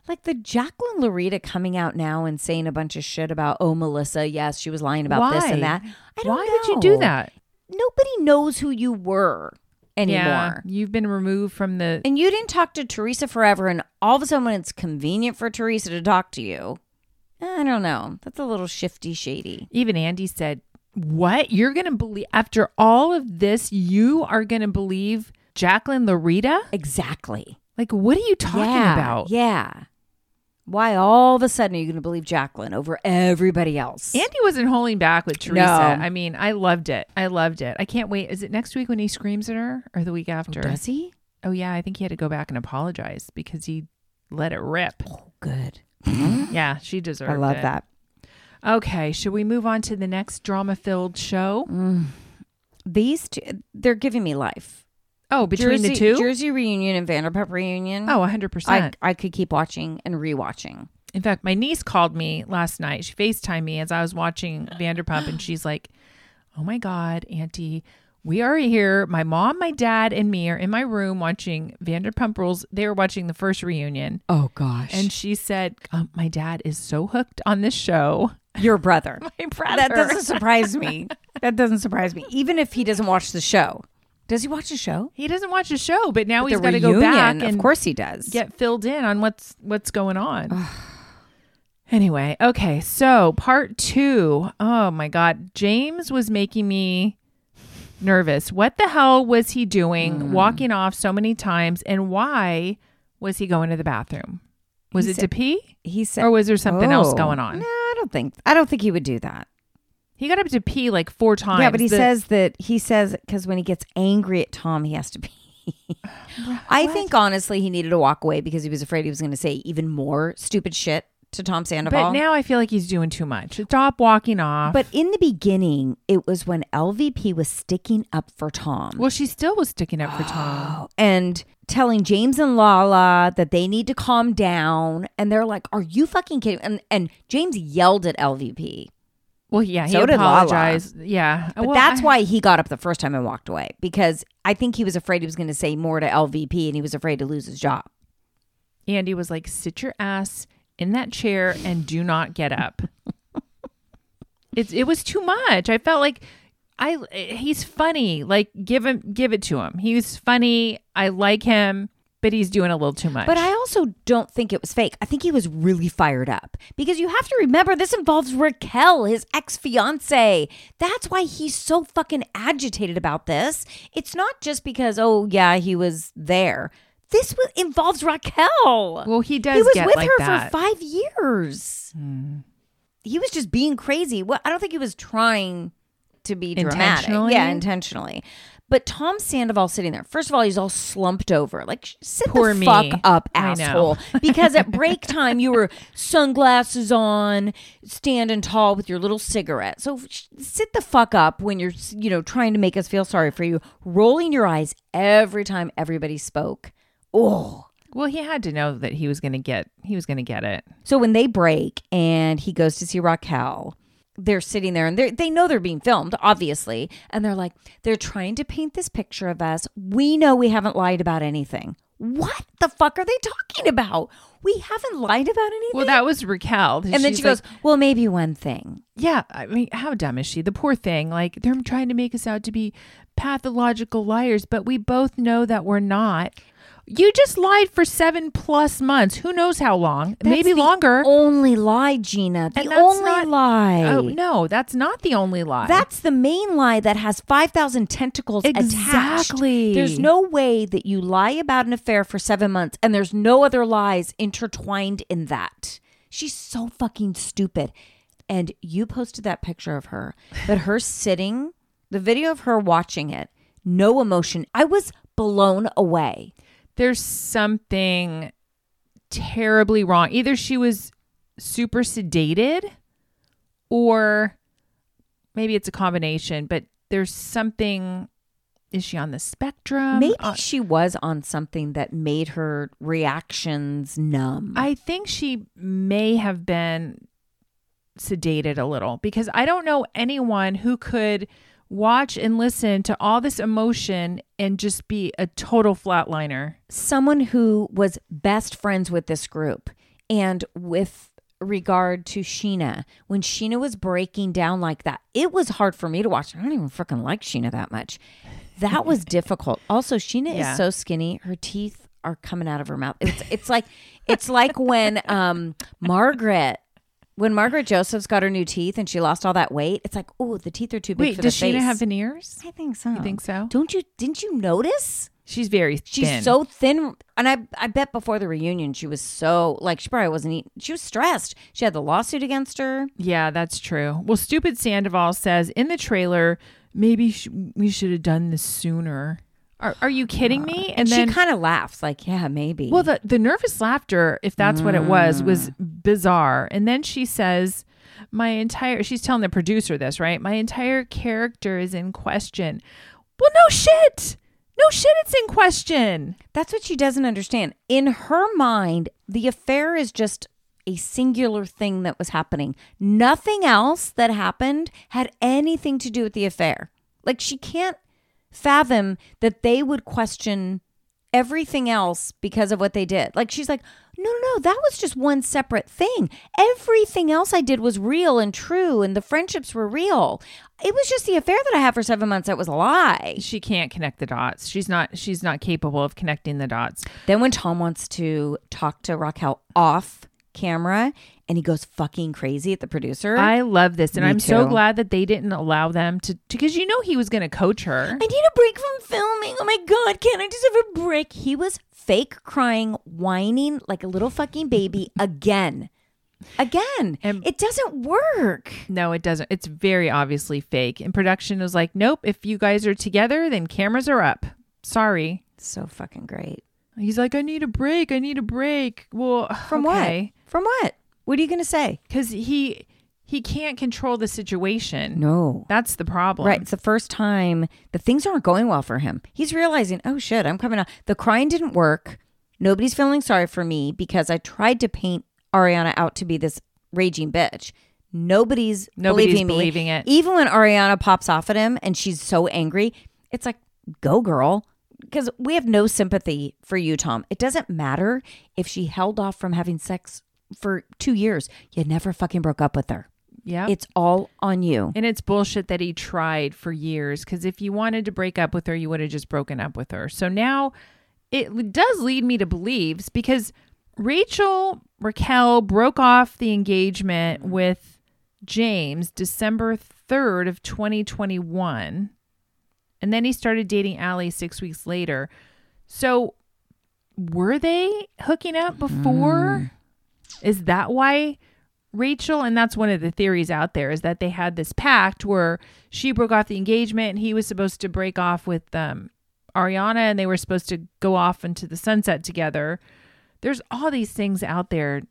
like, the Jacqueline Lurita coming out now and saying a bunch of shit about, oh, Melissa, yes, she was lying about this and that. I don't know. Why would you do that? Nobody knows who you were anymore. Yeah, you've been removed from the... And you didn't talk to Teresa forever, and all of a sudden when it's convenient for Teresa to talk to you, I don't know. That's a little shifty, shady. Even Andy said, what? You're going to believe, after all of this, you are going to believe Jacqueline Lurita? Exactly. Like, what are you talking about? Yeah. Why all of a sudden are you going to believe Jacqueline over everybody else? Andy wasn't holding back with Teresa. No. I mean, I loved it. I can't wait. Is it next week when he screams at her or the week after? Oh, does he? Oh, yeah. I think he had to go back and apologize because he let it rip. Oh, good. Yeah, she deserved it. I love that. Okay, should we move on to the next drama-filled show? Mm. These two, they're giving me life. Oh, between the two? Jersey Reunion and Vanderpump Reunion. Oh, 100%. I could keep watching and rewatching. In fact, my niece called me last night. She FaceTimed me as I was watching Vanderpump, and she's like, oh my God, Auntie, we are here. My mom, my dad, and me are in my room watching Vanderpump Rules. They were watching the first reunion. Oh, gosh. And she said, my dad is so hooked on this show. Your brother. My brother. That doesn't surprise me. That doesn't surprise me. Even if he doesn't watch the show. Does he watch the show? He doesn't watch the show, but now he's got to go back. And of course he does. Get filled in on what's going on. Anyway, okay. So part two. Oh, my God. James was making me... nervous. What the hell was he doing walking off so many times, and why was he going to the bathroom? Was it to pee? He said, or was there something else going on? No, I don't think he would do that. He got up to pee like 4 times. Yeah, but he says because when he gets angry at Tom, he has to pee. I think honestly he needed to walk away because he was afraid he was going to say even more stupid shit to Tom Sandoval. But now I feel like he's doing too much. Stop walking off. But in the beginning, it was when LVP was sticking up for Tom. Well, she still was sticking up for Tom. And telling James and Lala that they need to calm down. And they're like, are you fucking kidding? And James yelled at LVP. Well, yeah, he apologized. Yeah. But that's why he got up the first time and walked away, because I think he was afraid he was going to say more to LVP and he was afraid to lose his job. Andy was like, sit your ass in that chair and do not get up. It was too much. I felt like he's funny. Like, give it to him. He's funny. I like him. But he's doing a little too much. But I also don't think it was fake. I think he was really fired up. Because you have to remember, this involves Raquel, his ex-fiance. That's why he's so fucking agitated about this. It's not just because, oh, yeah, he was there. This involves Raquel. Well, he does get like that. He was with her for 5 years. Mm. He was just being crazy. Well, I don't think he was trying to be dramatic. Yeah, intentionally. But Tom Sandoval sitting there, first of all, he's all slumped over. Like, sit Poor the me. Fuck up, asshole. Because at break time, you were sunglasses on, standing tall with your little cigarette. So sit the fuck up when you're, trying to make us feel sorry for you, rolling your eyes every time everybody spoke. Oh. Well, he had to know that he was going to get it. So when they break and he goes to see Raquel, they're sitting there and they know they're being filmed, obviously. And they're like, they're trying to paint this picture of us. We know we haven't lied about anything. What the fuck are they talking about? We haven't lied about anything. Well, that was Raquel. And then she goes, well, maybe one thing. Yeah. I mean, how dumb is she? The poor thing. Like, they're trying to make us out to be pathological liars, but we both know that we're not. You just lied for 7+ months. Who knows how long? That's maybe longer. Only lie, Gina. The only lie. Oh no, that's not the only lie. That's the main lie that has 5,000 tentacles attached. Exactly. There's no way that you lie about an affair for 7 months and there's no other lies intertwined in that. She's so fucking stupid. And you posted that picture of her, but her sitting, the video of her watching it, no emotion. I was blown away. There's something terribly wrong. Either she was super sedated or maybe it's a combination, but there's something. Is she on the spectrum? Maybe she was on something that made her reactions numb. I think she may have been sedated a little, because I don't know anyone who could watch and listen to all this emotion and just be a total flatliner. Someone who was best friends with this group. And with regard to Sheena, when Sheena was breaking down like that, it was hard for me to watch. I don't even freaking like Sheena that much. That was difficult. Also, Sheena is so skinny. Her teeth are coming out of her mouth. It's like when Margaret Joseph's got her new teeth and she lost all that weight, it's like, oh, the teeth are too big for the face. Wait, does Sheena have veneers? I think so. You think so? Didn't you notice? She's very thin. She's so thin. And I bet before the reunion, she was so, like, she probably wasn't eating. She was stressed. She had the lawsuit against her. Yeah, that's true. Well, stupid Sandoval says in the trailer, maybe we should have done this sooner. Are you kidding me? And then she kind of laughs like, yeah, maybe. Well, the nervous laughter, if that's what it was bizarre. And then she says, she's telling the producer this, right? My entire character is in question. Well, no shit. No shit, it's in question. That's what she doesn't understand. In her mind, the affair is just a singular thing that was happening. Nothing else that happened had anything to do with the affair. Like, she can't fathom that they would question everything else because of what they did. Like, she's like, no, that was just one separate thing. Everything else I did was real and true, and the friendships were real. It was just the affair that I had for 7 months that was a lie. She can't connect the dots. She's not capable of connecting the dots. Then when Tom wants to talk to Raquel off camera and he goes fucking crazy at the producer. I love this. And I'm so glad that they didn't allow them to, because he was going to coach her. I need a break from filming. Oh my God, can't I just have a break? He was fake crying, whining like a little fucking baby again. And it doesn't work. No, it doesn't. It's very obviously fake. And production was like, nope, if you guys are together, then cameras are up. Sorry. So fucking great. He's like, I need a break. Well, from okay. What? From what? What are you going to say? Because he can't control the situation. No. That's the problem. Right. It's the first time the things aren't going well for him. He's realizing, oh shit, I'm coming out. The crying didn't work. Nobody's feeling sorry for me because I tried to paint Ariana out to be this raging bitch. Nobody's believing it. Even when Ariana pops off at him and she's so angry, it's like, go girl. Because we have no sympathy for you, Tom. It doesn't matter if she held off from having sex for 2 years. You never fucking broke up with her. Yeah. It's all on you. And it's bullshit that he tried for years. Because if you wanted to break up with her, you would have just broken up with her. So now it does lead me to believe, because Raquel broke off the engagement with James December 3rd of 2021. And then he started dating Allie 6 weeks later. So were they hooking up before? Is that why Rachel? And that's one of the theories out there, is that they had this pact where she broke off the engagement and he was supposed to break off with Ariana, and they were supposed to go off into the sunset together. There's all these things out there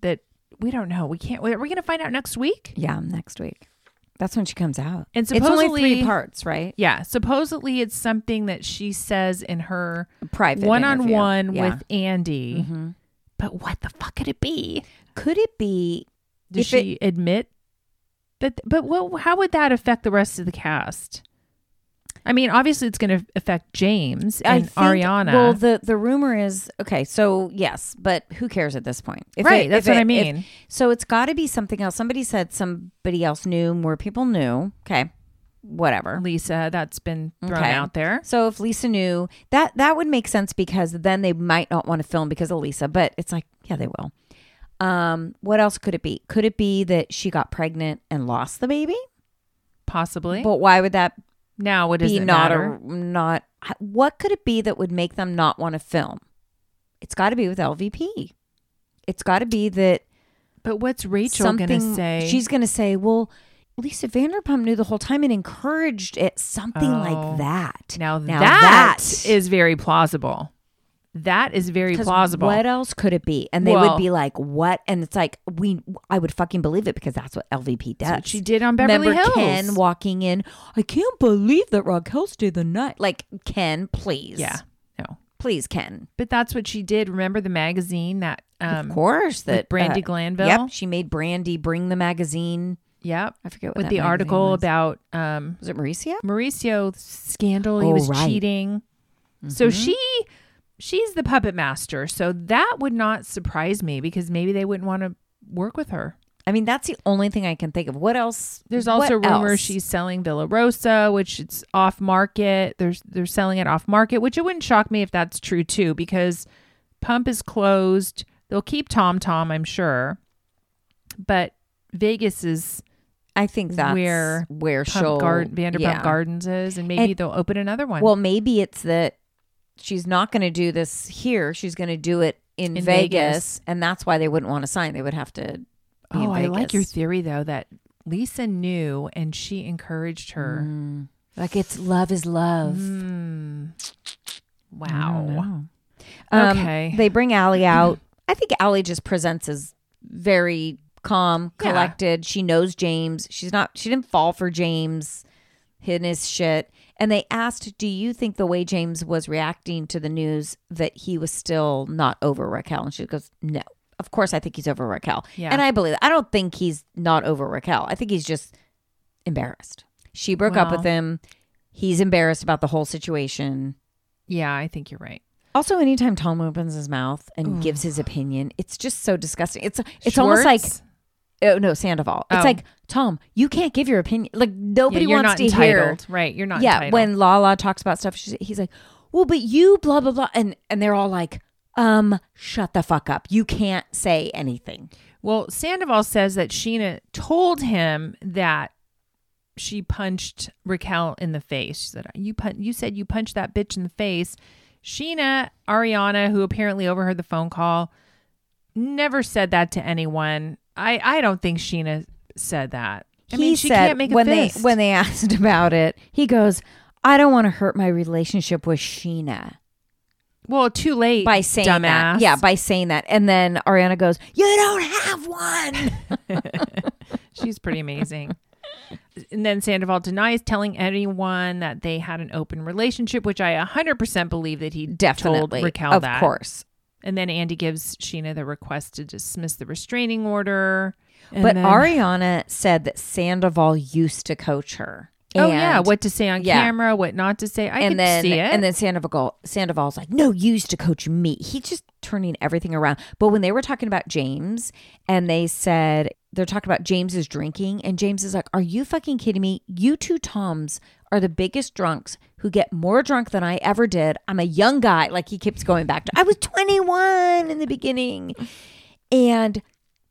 that we don't know. We can't. Are we going to find out next week? Yeah, next week. That's when she comes out. And supposedly, it's only 3 parts, right? Yeah. Supposedly it's something that she says in her private one-on-one with Andy. Mm-hmm. But what the fuck could it be? Could it be... Does she admit that? But how would that affect the rest of the cast? I mean, obviously it's going to affect James and Ariana. Well, the rumor is, okay, so yes, but who cares at this point? That's what I mean. So it's got to be something else. Somebody said somebody else knew, more people knew. Okay, whatever. Lisa, that's been thrown out there. So if Lisa knew, that would make sense, because then they might not want to film because of Lisa, but it's like, yeah, they will. What else could it be? Could it be that she got pregnant and lost the baby? Possibly. But why would that... Now, what does it matter? What could it be that would make them not want to film? It's got to be with LVP. It's got to be that. But what's Rachel going to say? She's going to say, well, Lisa Vanderpump knew the whole time and encouraged it. Something like that. Now that is very plausible. That is very plausible. What else could it be? And they would be like, what? And it's like, I would fucking believe it, because that's what LVP does. That's what she did on Beverly Hills. Remember Ken walking in, I can't believe that Raquel stayed the night. Like, Ken, please. Yeah. No. Please, Ken. But that's what she did. Remember the magazine that... of course. That Brandy Glanville? Yep. She made Brandy bring the magazine. Yep. I forget what with that the article was. About... was it Mauricio? Mauricio scandal. He was cheating. Mm-hmm. So she's the puppet master, so that would not surprise me, because maybe they wouldn't want to work with her. I mean, that's the only thing I can think of. What else? There's also rumors she's selling Villa Rosa, which it's off market. They're selling it off market, which it wouldn't shock me if that's true too, because Pump is closed. They'll keep Tom, I'm sure, but Vegas is. I think that's where Vanderpump Gardens is, and maybe they'll open another one. Well, maybe it's that. She's not going to do this here. She's going to do it in Vegas. And that's why they wouldn't want to sign. They would have to be in Vegas. I like your theory, though, that Lisa knew and she encouraged her. Like, it's love is love. Wow. Okay. They bring Allie out. I think Allie just presents as very calm, collected. Yeah. She knows James. She didn't fall for James and his shit. And they asked, do you think the way James was reacting to the news that he was still not over Raquel? And she goes, no, of course I think he's over Raquel. Yeah. And I believe, I don't think he's not over Raquel. I think he's just embarrassed. She broke up with him. He's embarrassed about the whole situation. Yeah, I think you're right. Also, anytime Tom opens his mouth and gives his opinion, it's just so disgusting. It's almost like... Oh, no, Sandoval. It's like, Tom, you can't give your opinion. Like, nobody wants to entitled. Hear. Right, you're not entitled. Yeah, when Lala talks about stuff, he's like, well, but you blah, blah, blah. And they're all like, shut the fuck up. You can't say anything. Well, Sandoval says that Sheena told him that she punched Raquel in the face. She said, you said you punched that bitch in the face. Sheena, Ariana, who apparently overheard the phone call, never said that to anyone. I don't think Sheena said that. I mean, she can't make a fist. When they asked about it, he goes, I don't want to hurt my relationship with Sheena. Well, too late, by saying dumbass. That. Yeah, by saying that. And then Ariana goes, you don't have one. She's pretty amazing. And then Sandoval denies telling anyone that they had an open relationship, which I 100% believe that he definitely told Raquel that. Of course. And then Andy gives Sheena the request to dismiss the restraining order. But then Ariana said that Sandoval used to coach her. And, oh, yeah. What to say on camera, what not to say. I can see it. And then Sandoval's like, no, you used to coach me. He's just turning everything around. But when they were talking about James and they said, they're talking about James's drinking. And James is like, are you fucking kidding me? You two Toms are the biggest drunks who get more drunk than I ever did. I'm a young guy. Like he keeps going back to, I was 21 in the beginning. And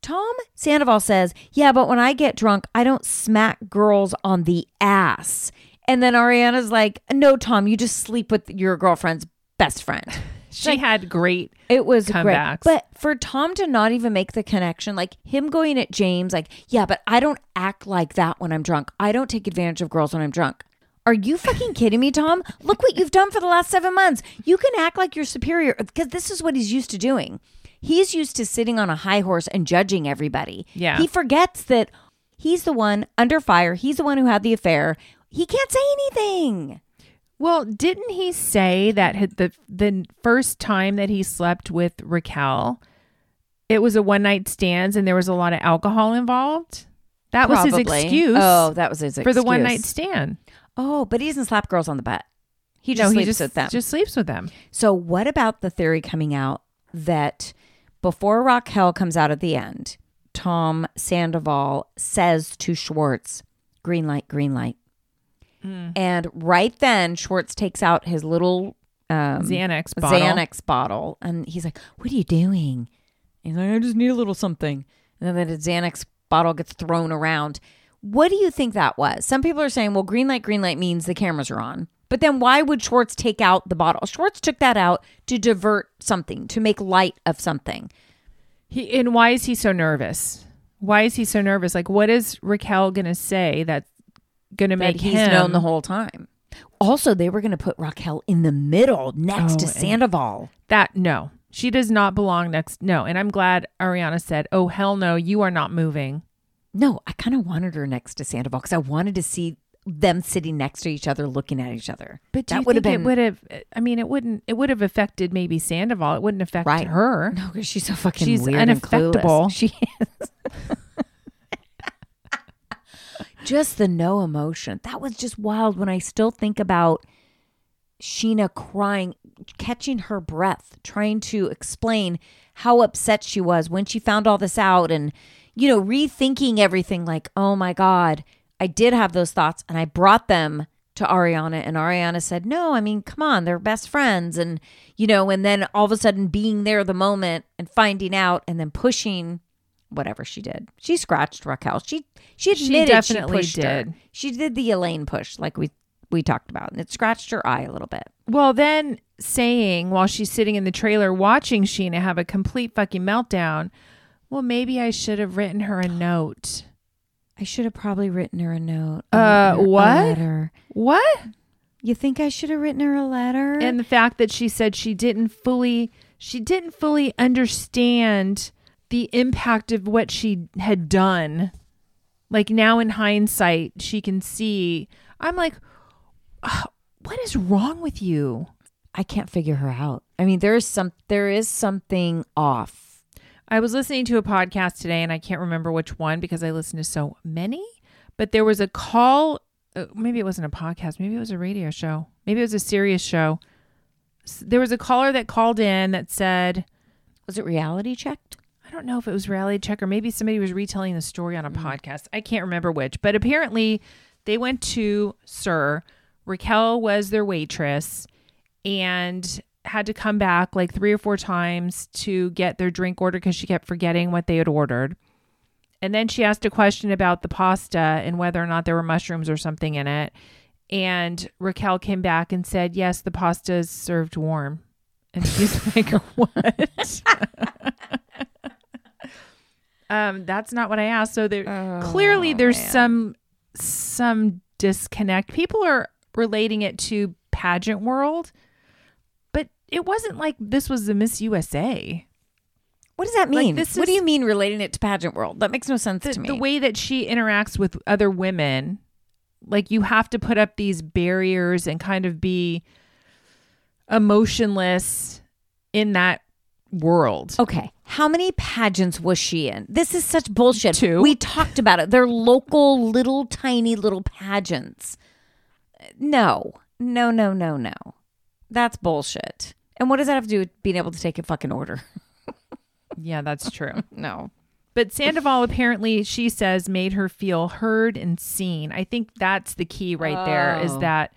Tom Sandoval says, yeah, but when I get drunk, I don't smack girls on the ass. And then Ariana's like, no, Tom, you just sleep with your girlfriend's best friend. She like, had great It was comebacks. Great. But for Tom to not even make the connection, like him going at James, like, yeah, but I don't act like that when I'm drunk. I don't take advantage of girls when I'm drunk. Are you fucking kidding me, Tom? Look what you've done for the last 7 months. You can act like you're superior because this is what he's used to doing. He's used to sitting on a high horse and judging everybody. Yeah. He forgets that he's the one under fire. He's the one who had the affair. He can't say anything. Well, didn't he say that the first time that he slept with Raquel, it was a one-night stand and there was a lot of alcohol involved? That Probably. Was his excuse. Oh, that was his excuse. For the one-night stand. Oh, but he doesn't slap girls on the butt. He just sleeps with them. So what about the theory coming out that... before Raquel comes out at the end, Tom Sandoval says to Schwartz, green light, green light. Mm. And right then, Schwartz takes out his little Xanax bottle. And he's like, what are you doing? He's like, I just need a little something. And then the Xanax bottle gets thrown around. What do you think that was? Some people are saying, well, green light means the cameras are on. But then why would Schwartz take out the bottle? Schwartz took that out to divert something, to make light of something. And why is he so nervous? Why is he so nervous? Like, what is Raquel going to say that's going to make him... he's known the whole time. Also, they were going to put Raquel in the middle next to Sandoval. No. She does not belong next... No. And I'm glad Ariana said, oh, hell no, you are not moving. No, I kind of wanted her next to Sandoval because I wanted to see... them sitting next to each other, looking at each other. But that would have been. It would have. I mean, it would have affected maybe Sandoval. It wouldn't affect her. No, because she's so fucking. She's weird unaffectable. And she is. Just the no emotion. That was just wild. When I still think about Sheena crying, catching her breath, trying to explain how upset she was when she found all this out, and rethinking everything. Like, oh my God. I did have those thoughts and I brought them to Ariana and Ariana said, no, I mean, come on, they're best friends. And, and then all of a sudden being there the moment and finding out and then pushing whatever she did. She scratched Raquel. She admitted she pushed her. She did the Elaine push like we talked about and it scratched her eye a little bit. Well, then saying while she's sitting in the trailer watching Sheena have a complete fucking meltdown, well, maybe I should have written her a note. I should have probably written her a note. A letter. What? You think I should have written her a letter? And the fact that she said she didn't fully understand the impact of what she had done. Like now in hindsight, she can see. I'm like, what is wrong with you? I can't figure her out. I mean, there is something off. I was listening to a podcast today and I can't remember which one because I listen to so many, but there was a call. Maybe it wasn't a podcast. Maybe it was a radio show. Maybe it was a serious show. There was a caller that called in that said, was it reality checked? I don't know if it was reality check or maybe somebody was retelling the story on a podcast. I can't remember which, but apparently they went to Sir. Raquel was their waitress and had to come back like 3 or 4 times to get their drink order because she kept forgetting what they had ordered. And then she asked a question about the pasta and whether or not there were mushrooms or something in it. And Raquel came back and said, yes, the pasta is served warm. And she's like, what? That's not what I asked. So clearly there's some disconnect. People are relating it to pageant world. It wasn't like this was the Miss USA. What does that mean? Like, what do you mean relating it to pageant world? That makes no sense to me. The way that she interacts with other women, like you have to put up these barriers and kind of be emotionless in that world. Okay. How many pageants was she in? This is such bullshit. 2. We talked about it. They're local, little, tiny, little pageants. No. That's bullshit. And what does that have to do with being able to take a fucking order? Yeah, that's true. No. But Sandoval, apparently, she says, made her feel heard and seen. I think that's the key right there, is that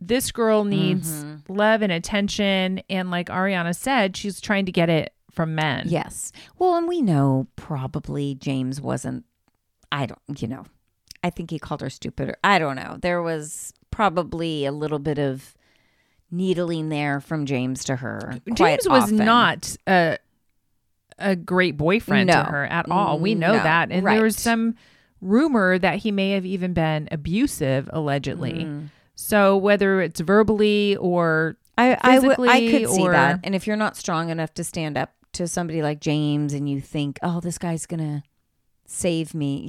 this girl needs love and attention. And like Ariana said, she's trying to get it from men. Yes. Well, and we know probably James wasn't, I think he called her stupid. Or, I don't know. There was probably a little bit of needling there from James to her. James was not a great boyfriend to her at all. We know that. And there was some rumor that he may have even been abusive, allegedly. So whether it's verbally or physically, I could see that. And if you're not strong enough to stand up to somebody like James and you think, oh, this guy's going to save me,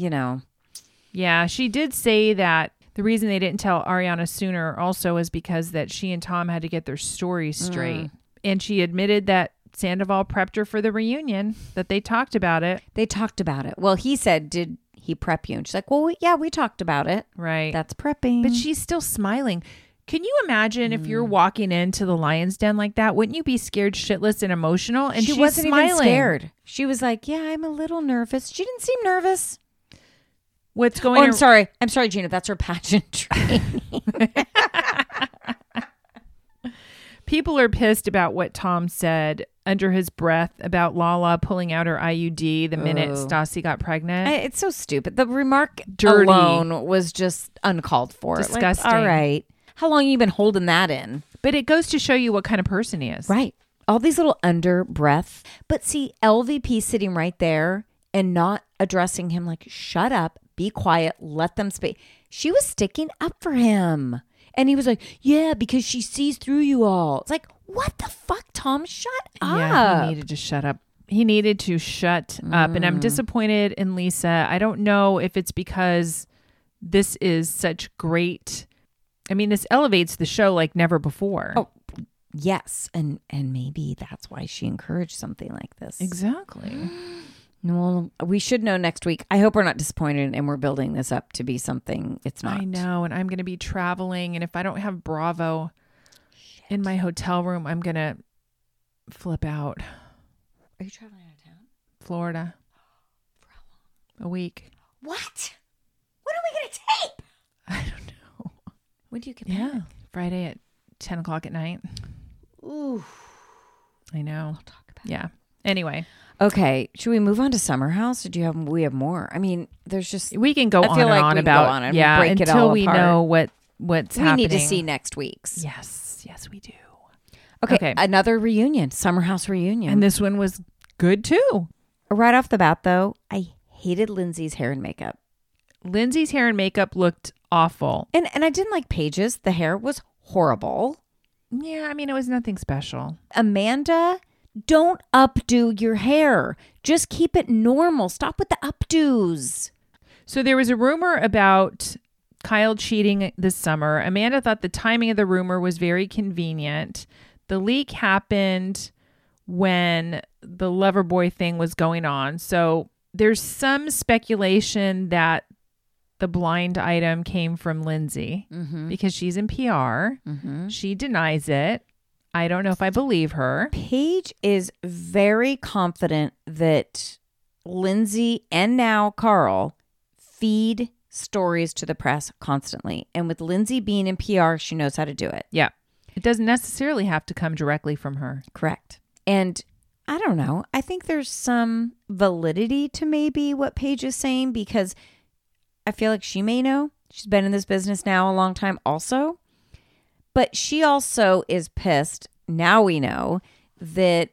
Yeah, she did say that the reason they didn't tell Ariana sooner also was because that she and Tom had to get their stories straight. And she admitted that Sandoval prepped her for the reunion, that they talked about it. Well, he said, did he prep you? And she's like, well, yeah, we talked about it. Right. That's prepping. But she's still smiling. Can you imagine if you're walking into the lion's den like that? Wouldn't you be scared shitless and emotional? And she wasn't smiling. Even scared. She was like, yeah, I'm a little nervous. She didn't seem nervous. What's going on? I'm sorry, Gina. That's her pageantry. People are pissed about what Tom said under his breath about Lala pulling out her IUD the minute Stassi got pregnant. It's so stupid. The remark alone was just uncalled for. Disgusting. Like, all right. How long have you been holding that in? But it goes to show you what kind of person he is. Right. All these little under breath. But see, LVP sitting right there and not addressing him like, shut up, be quiet, let them speak. She was sticking up for him. And he was like, yeah, because she sees through you all. It's like, what the fuck, Tom? Shut up. Yeah, he needed to shut up. And I'm disappointed in Lisa. I don't know if it's because this is such great. I mean, this elevates the show like never before. Oh, yes. And maybe that's why she encouraged something like this. Exactly. Well, we should know next week. I hope we're not disappointed and we're building this up to be something it's not. I know, and I'm going to be traveling, and if I don't have Bravo in my hotel room, I'm going to flip out. Are you traveling out of town? Florida. For how long? A week. What? When are we going to tape? I don't know. When do you get back? Friday at 10 o'clock at night. Ooh. I know. We'll talk about it. Anyway. Okay, should we move on to Summer House? Or do you have? We have more. I mean, there's just we can go on and on about it. Yeah, until we know what's happening. We need to see next week's. Yes, we do. Okay, another reunion, Summer House reunion, and this one was good too. Right off the bat, though, I hated Lindsay's hair and makeup. Lindsay's hair and makeup looked awful, and I didn't like Paige's. The hair was horrible. Yeah, I mean, it was nothing special. Amanda. Don't updo your hair. Just keep it normal. Stop with the updos. So there was a rumor about Kyle cheating this summer. Amanda thought the timing of the rumor was very convenient. The leak happened when the lover boy thing was going on. So there's some speculation that the blind item came from Lindsay because she's in PR. She denies it. I don't know if I believe her. Paige is very confident that Lindsay and now Carl feed stories to the press constantly. And with Lindsay being in PR, she knows how to do it. Yeah. It doesn't necessarily have to come directly from her. Correct. And I don't know. I think there's some validity to maybe what Paige is saying because I feel like she may know. She's been in this business now a long time also. But she also is pissed. Now we know that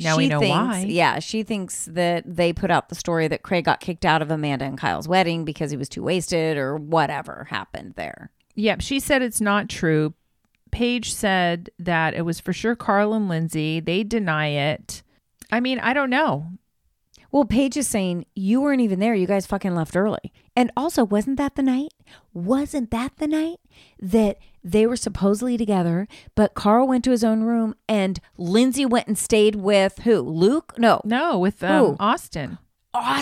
why. Yeah, she thinks that they put out the story that Craig got kicked out of Amanda and Kyle's wedding because he was too wasted or whatever happened there. Yep, she said it's not true. Paige said that it was for sure Carl and Lindsay. They deny it. I mean, I don't know. Well, Paige is saying, you weren't even there. You guys fucking left early. And also, wasn't that the night that they were supposedly together, but Carl went to his own room and Lindsay went and stayed with who? Luke? No, with Austin. Yeah,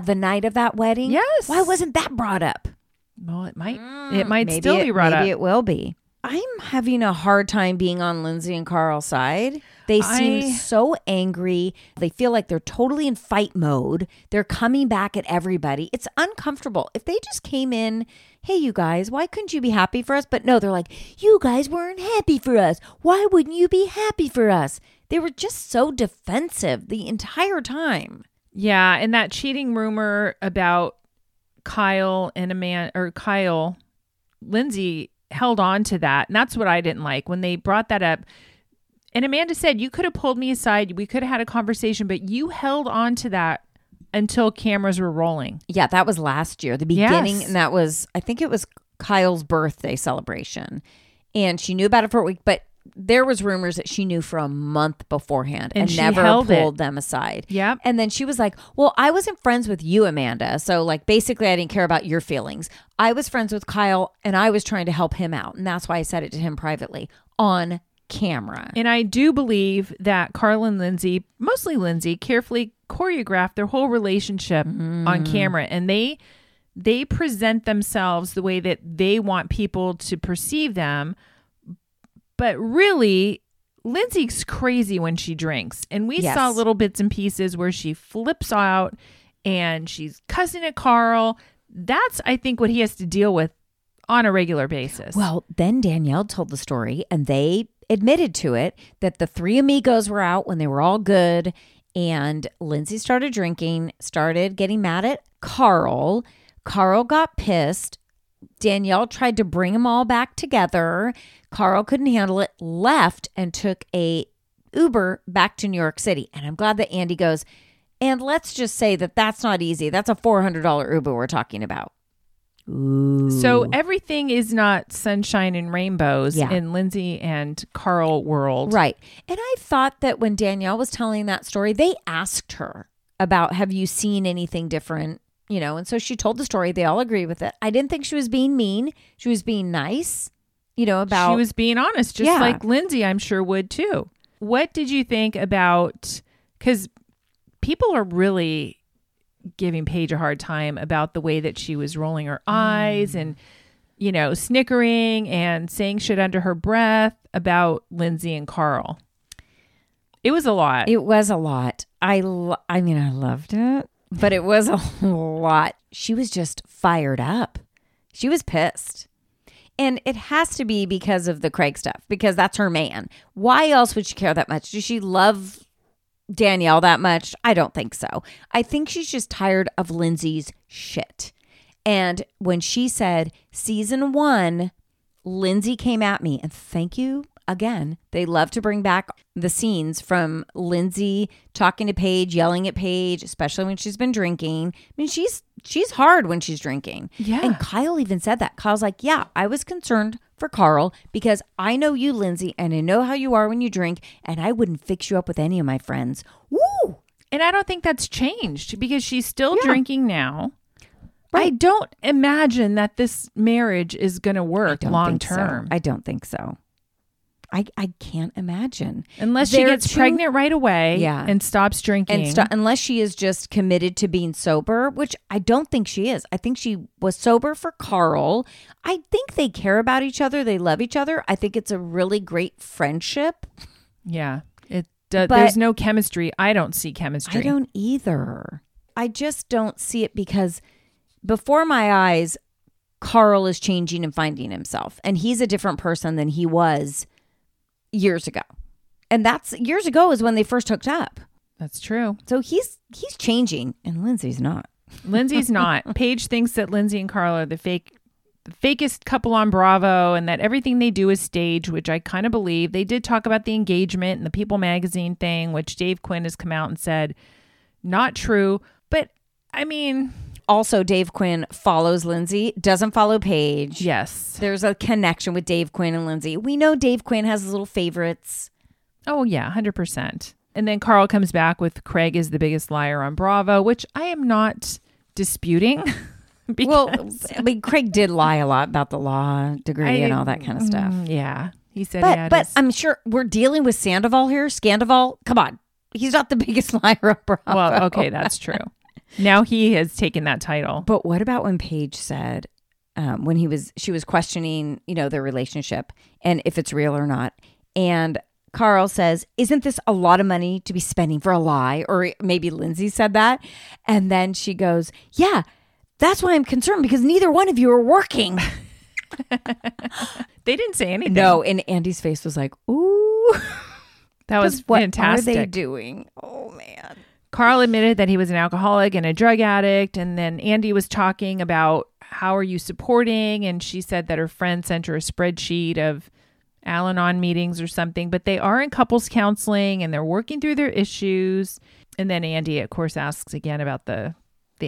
the night of that wedding. Yes. Why wasn't that brought up? Well, it might still be brought up. Maybe it will be. I'm having a hard time being on Lindsay and Carl's side. They seem so angry. They feel like they're totally in fight mode. They're coming back at everybody. It's uncomfortable. If they just came in, hey, you guys, why couldn't you be happy for us? But no, they're like, you guys weren't happy for us. Why wouldn't you be happy for us? They were just so defensive the entire time. Yeah, and that cheating rumor about Lindsay held on to that. And that's what I didn't like when they brought that up. And Amanda said, you could have pulled me aside. We could have had a conversation, but you held on to that until cameras were rolling. Yeah, that was last year, the beginning. Yes. And that was, I think it was Kyle's birthday celebration. And she knew about it for a week, but there was rumors that she knew for a month beforehand and never pulled them aside. Yep. And then she was like, well, I wasn't friends with you, Amanda. So like, basically I didn't care about your feelings. I was friends with Kyle and I was trying to help him out. And that's why I said it to him privately on camera. And I do believe that Carl and Lindsay, mostly Lindsay, carefully choreographed their whole relationship on camera. And they present themselves the way that they want people to perceive them. But really, Lindsay's crazy when she drinks. And we saw little bits and pieces where she flips out and she's cussing at Carl. That's, I think, what he has to deal with on a regular basis. Well, then Danielle told the story and they admitted to it that the three amigos were out when they were all good. And Lindsay started drinking, started getting mad at Carl. Carl got pissed. Danielle tried to bring them all back together. Carl couldn't handle it, left, and took a Uber back to New York City. And I'm glad that Andy goes, and let's just say that that's not easy. That's a $400 Uber we're talking about. Ooh. So everything is not sunshine and rainbows in Lindsay and Carl world. Right. And I thought that when Danielle was telling that story, they asked her about, have you seen anything different? You know, and so she told the story. They all agree with it. I didn't think she was being mean. She was being nice, you know, about... She was being honest, just like Lindsay, I'm sure, would too. What did you think about... Because people are really giving Paige a hard time about the way that she was rolling her eyes and, you know, snickering and saying shit under her breath about Lindsay and Carl. It was a lot. It was a lot. I mean, I loved it. But it was a lot. She was just fired up. She was pissed. And it has to be because of the Craig stuff, because that's her man. Why else would she care that much? Does she love Danielle that much? I don't think so. I think she's just tired of Lindsay's shit. And when she said, season 1, Lindsay came at me. And thank you. Again, they love to bring back the scenes from Lindsay talking to Paige, yelling at Paige, especially when she's been drinking. I mean, she's hard when she's drinking. Yeah. And Kyle even said that. Kyle's like, yeah, I was concerned for Carl because I know you, Lindsay, and I know how you are when you drink, and I wouldn't fix you up with any of my friends. Woo! And I don't think that's changed because she's still drinking now. Right. I don't imagine that this marriage is going to work long term. So. I don't think so. I can't imagine. Unless she gets pregnant right away and stops drinking. And unless she is just committed to being sober, which I don't think she is. I think she was sober for Carl. I think they care about each other. They love each other. I think it's a really great friendship. Yeah. It does. There's no chemistry. I don't see chemistry. I don't either. I just don't see it because before my eyes, Carl is changing and finding himself. And he's a different person than he was years ago. And that's years ago is when they first hooked up. That's true. So he's changing and Lindsay's not. Lindsay's not. Paige thinks that Lindsay and Carl are the fakest couple on Bravo and that everything they do is staged, which I kind of believe. They did talk about the engagement and the People magazine thing, which Dave Quinn has come out and said, not true. But I mean... Also, Dave Quinn follows Lindsay, doesn't follow Paige. Yes. There's a connection with Dave Quinn and Lindsay. We know Dave Quinn has his little favorites. Oh, yeah, 100%. And then Carl comes back with Craig is the biggest liar on Bravo, which I am not disputing. Well, Craig did lie a lot about the law degree and all that kind of stuff. Yeah. He said but I'm sure we're dealing with Sandoval here. Scandoval, come on. He's not the biggest liar on Bravo. Well, okay, that's true. Now he has taken that title. But what about when Paige said, when she was questioning, their relationship and if it's real or not. And Carl says, isn't this a lot of money to be spending for a lie? Or maybe Lindsay said that. And then she goes, yeah, that's why I'm concerned because neither one of you are working. They didn't say anything. No, and Andy's face was like, ooh. That was fantastic. What are they doing? Oh, man. Carl admitted that he was an alcoholic and a drug addict. And then Andy was talking about how are you supporting? And she said that her friend sent her a spreadsheet of Al-Anon meetings or something. But they are in couples counseling and they're working through their issues. And then Andy, of course, asks again about the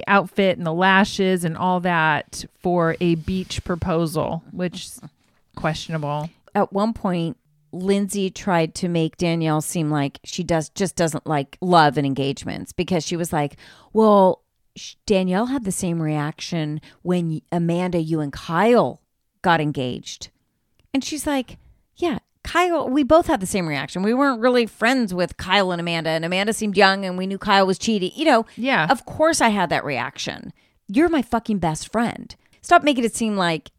outfit and the lashes and all that for a beach proposal, which is questionable. At one point, Lindsay tried to make Danielle seem like she just doesn't like love and engagements because she was like, well, Danielle had the same reaction when Amanda, you and Kyle got engaged. And she's like, yeah, Kyle, we both had the same reaction. We weren't really friends with Kyle and Amanda seemed young and we knew Kyle was cheating. Yeah. Of course I had that reaction. You're my fucking best friend. Stop making it seem like,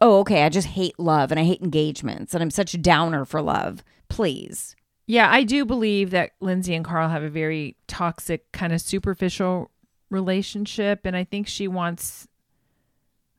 oh, okay, I just hate love and I hate engagements and I'm such a downer for love. Please. Yeah, I do believe that Lindsay and Carl have a very toxic kind of superficial relationship. And I think she wants,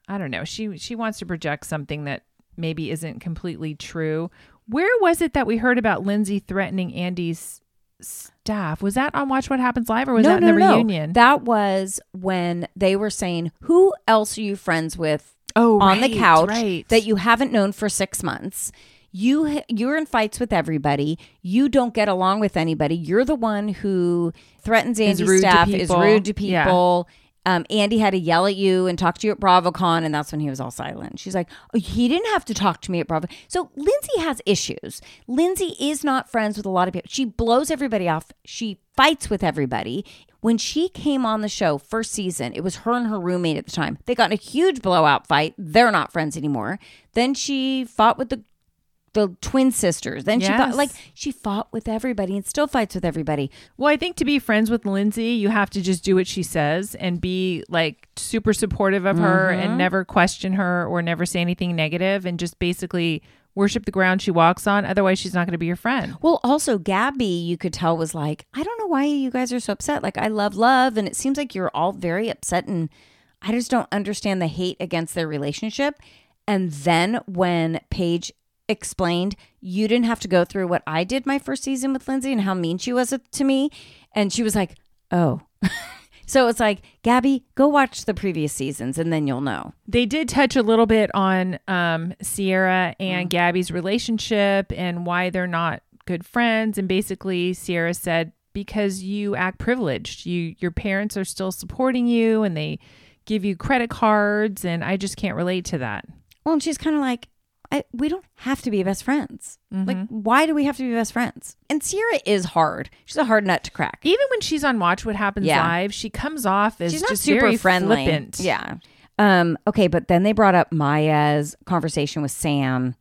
I don't know, she wants to project something that maybe isn't completely true. Where was it that we heard about Lindsay threatening Andy's staff? Was that on Watch What Happens Live or was that in the reunion? That was when they were saying, who else are you friends with? Oh, on right, the couch right. That you haven't known for 6 months. You're in fights with everybody. You don't get along with anybody. You're the one who threatens Andy's staff, is rude to people. Yeah. Andy had to yell at you and talk to you at BravoCon, and that's when he was all silent. She's like, oh, he didn't have to talk to me at Bravo. So Lindsay has issues. Lindsay is not friends with a lot of people. She blows everybody off. She fights with everybody. When she came on the show first season, it was her and her roommate at the time. They got in a huge blowout fight. They're not friends anymore. Then she fought with the twin sisters. Then yes. She fought, she fought with everybody and still fights with everybody. Well, I think to be friends with Lindsay, you have to just do what she says and be super supportive of her and never question her or never say anything negative and just basically worship the ground she walks on. Otherwise, she's not going to be your friend. Well, also, Gabby, you could tell, was like, I don't know why you guys are so upset. I love. And it seems like you're all very upset. And I just don't understand the hate against their relationship. And then when Paige explained, you didn't have to go through what I did my first season with Lindsay and how mean she was to me. And she was like, oh. So it's like, Gabby, go watch the previous seasons and then you'll know. They did touch a little bit on Sierra and Gabby's relationship and why they're not good friends. And basically, Sierra said, because you act privileged. Your parents are still supporting you and they give you credit cards. And I just can't relate to that. Well, and she's kind of like, we don't have to be best friends. Mm-hmm. Why do we have to be best friends? And Sierra is hard. She's a hard nut to crack. Even when she's on Watch What Happens Live, she comes off as just super very friendly. Flippant. Yeah. Okay, but then they brought up Maya's conversation with Sam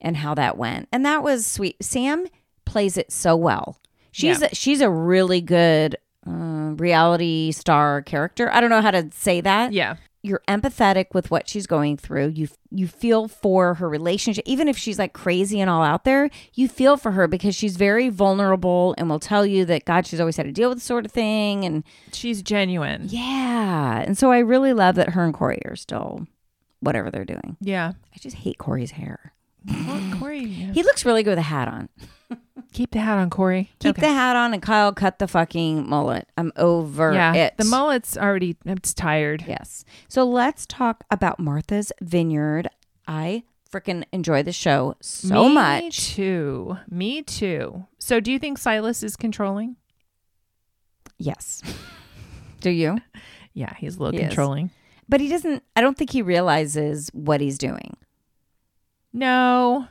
and how that went. And that was sweet. Sam plays it so well. She's a really good reality star character. I don't know how to say that. Yeah. You're empathetic with what she's going through. You feel for her relationship. Even if she's crazy and all out there, you feel for her because she's very vulnerable and will tell you that, God, she's always had to deal with this sort of thing. And she's genuine. Yeah. And so I really love that her and Corey are still whatever they're doing. Yeah. I just hate Corey's hair. Corey. Yeah. He looks really good with a hat on. Keep the hat on, Corey. Keep the hat on, and Kyle, cut the fucking mullet. I'm over it. The mullet's already, it's tired. Yes. So let's talk about Martha's Vineyard. I freaking enjoy the show so much. Me too. So do you think Silas is controlling? Yes. Do you? Yeah, he's a little controlling. Is. But he doesn't, I don't think he realizes what he's doing. No.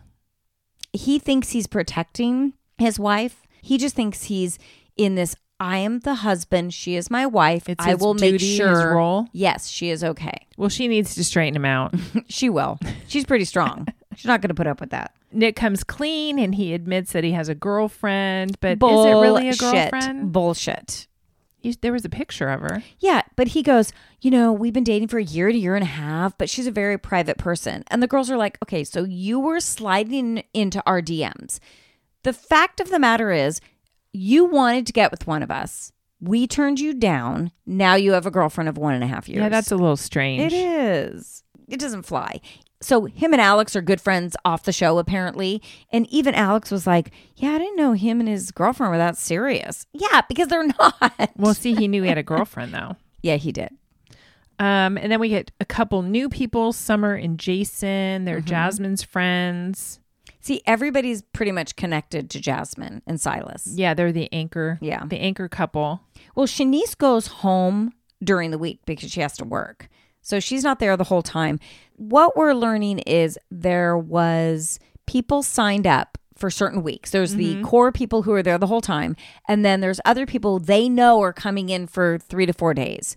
He thinks he's protecting his wife. He just thinks he's in this, I am the husband, she is my wife. It's I will duty, make sure. Role. Yes, she is okay. Well, she needs to straighten him out. She will. She's pretty strong. She's not going to put up with that. Nick comes clean and he admits that he has a girlfriend, but bullshit. Is it really a girlfriend? Bullshit. There was a picture of her. Yeah, but he goes, you know, we've been dating for a year to year and a half, but she's a very private person. And the girls are like, okay, so you were sliding into our DMs. The fact of the matter is, you wanted to get with one of us. We turned you down. Now you have a girlfriend of 1.5 years. Yeah, that's a little strange. It is. It doesn't fly. So him and Alex are good friends off the show, apparently. And even Alex was like, yeah, I didn't know him and his girlfriend were that serious. Yeah, because they're not. Well, see, he knew he had a girlfriend, though. Yeah, he did. And then we get a couple new people, Summer and Jason. They're Jasmine's friends. See, everybody's pretty much connected to Jasmine and Silas. Yeah, they're the anchor. Yeah. The anchor couple. Well, Shanice goes home during the week because she has to work. So she's not there the whole time. What we're learning is there was people signed up for certain weeks. There's the core people who are there the whole time. And then there's other people they know are coming in for 3 to 4 days.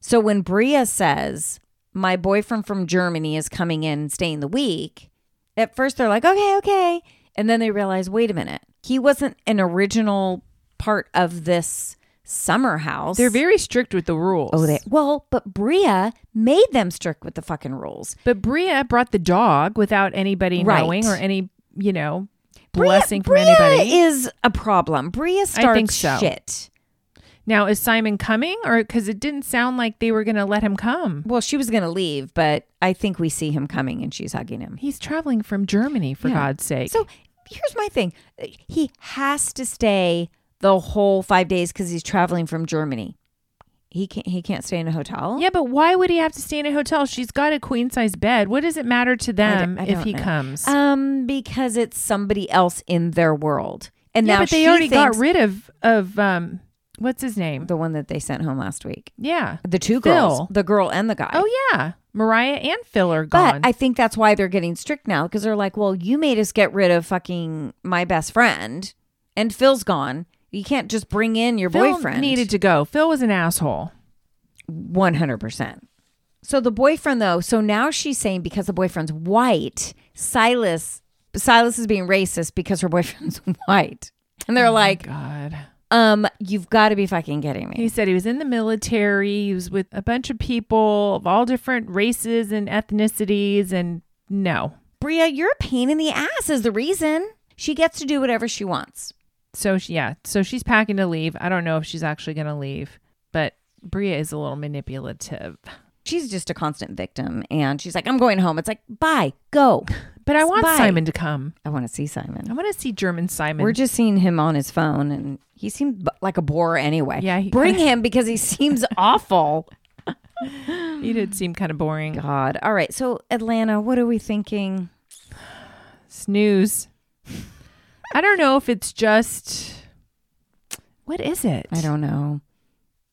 So when Bria says, my boyfriend from Germany is coming in and staying the week... At first, they're like, okay. And then they realize, wait a minute. He wasn't an original part of this summer house. They're very strict with the rules. But Bria made them strict with the fucking rules. But Bria brought the dog without anybody knowing or any, you know, blessing from anybody. Bria is a problem. Bria starts shit. Now, is Simon coming? Or because it didn't sound like they were going to let him come. Well, she was going to leave, but I think we see him coming and she's hugging him. He's traveling from Germany, for God's sake. So here's my thing. He has to stay the whole 5 days because he's traveling from Germany. He can't stay in a hotel? Yeah, but why would he have to stay in a hotel? She's got a queen-size bed. What does it matter to them if he comes? Because it's somebody else in their world. And yeah, now but they already got rid of what's his name? The one that they sent home last week. Yeah. The two girls. The girl and the guy. Oh, yeah. Mariah and Phil are gone. But I think that's why they're getting strict now because they're like, well, you made us get rid of fucking my best friend and Phil's gone. You can't just bring in your boyfriend. Phil needed to go. Phil was an asshole. 100%. So the boyfriend, though, so now she's saying because the boyfriend's white, Silas is being racist because her boyfriend's white. And they're like, God. You've got to be fucking kidding me. He said he was in the military. He was with a bunch of people of all different races and ethnicities. And no. Bria, you're a pain in the ass is the reason. She gets to do whatever she wants. So she's packing to leave. I don't know if she's actually going to leave. But Bria is a little manipulative. She's just a constant victim. And she's like, I'm going home. It's like, bye, go. But I want Simon to come. I want to see Simon. I want to see German Simon. We're just seeing him on his phone, and he seemed like a bore anyway. Yeah, bring him because he seems awful. He did seem kind of boring. God. All right. So Atlanta, what are we thinking? Snooze. I don't know if it's just. What is it? I don't know.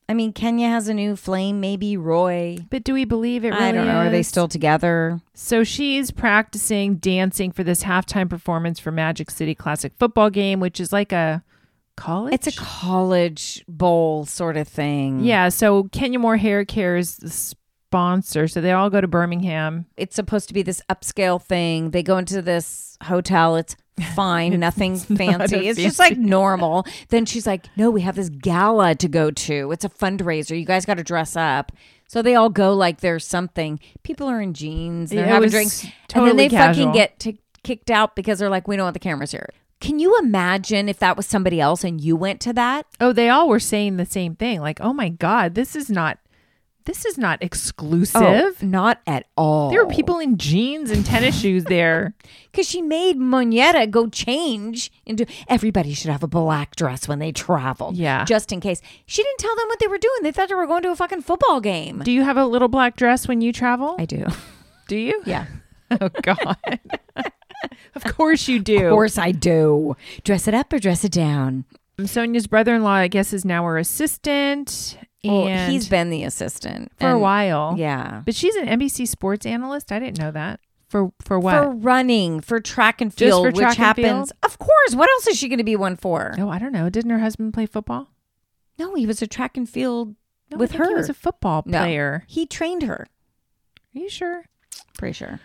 I mean, Kenya has a new flame, maybe Roy. But do we believe it really I don't know. Is? Are they still together? So she's practicing dancing for this halftime performance for Magic City Classic football game, which is like a college? It's a college bowl sort of thing. Yeah, so Kenya Moore Hair Care is the sponsor, so they all go to Birmingham. It's supposed to be this upscale thing. They go into this hotel. It's fine, nothing fancy. It's just like normal. Then she's like, no, we have this gala to go to. It's a fundraiser. You guys got to dress up. So they all go like there's something. People are in jeans. They're having drinks. Totally and then they fucking get kicked out because they're like, we don't want the cameras here. Can you imagine if that was somebody else and you went to that? Oh, they all were saying the same thing. Like, oh my God, this is not exclusive. Oh, not at all. There were people in jeans and tennis shoes there. Because she made Moneta go change into everybody should have a black dress when they travel. Yeah. Just in case. She didn't tell them what they were doing. They thought they were going to a fucking football game. Do you have a little black dress when you travel? I do. Do you? Yeah. Oh, God. Of course you do. Of course I do. Dress it up or dress it down. Sonia's brother-in-law, I guess, is now her assistant. Well, he's been the assistant for a while. Yeah. But she's an NBC sports analyst. I didn't know that. For what? For running, for track and field, just for track which happens. Field? Of course. What else is she going to be one for? Oh, I don't know. Didn't her husband play football? No, he was a track and field with her. He was a football player. No, he trained her. Are you sure? Pretty sure.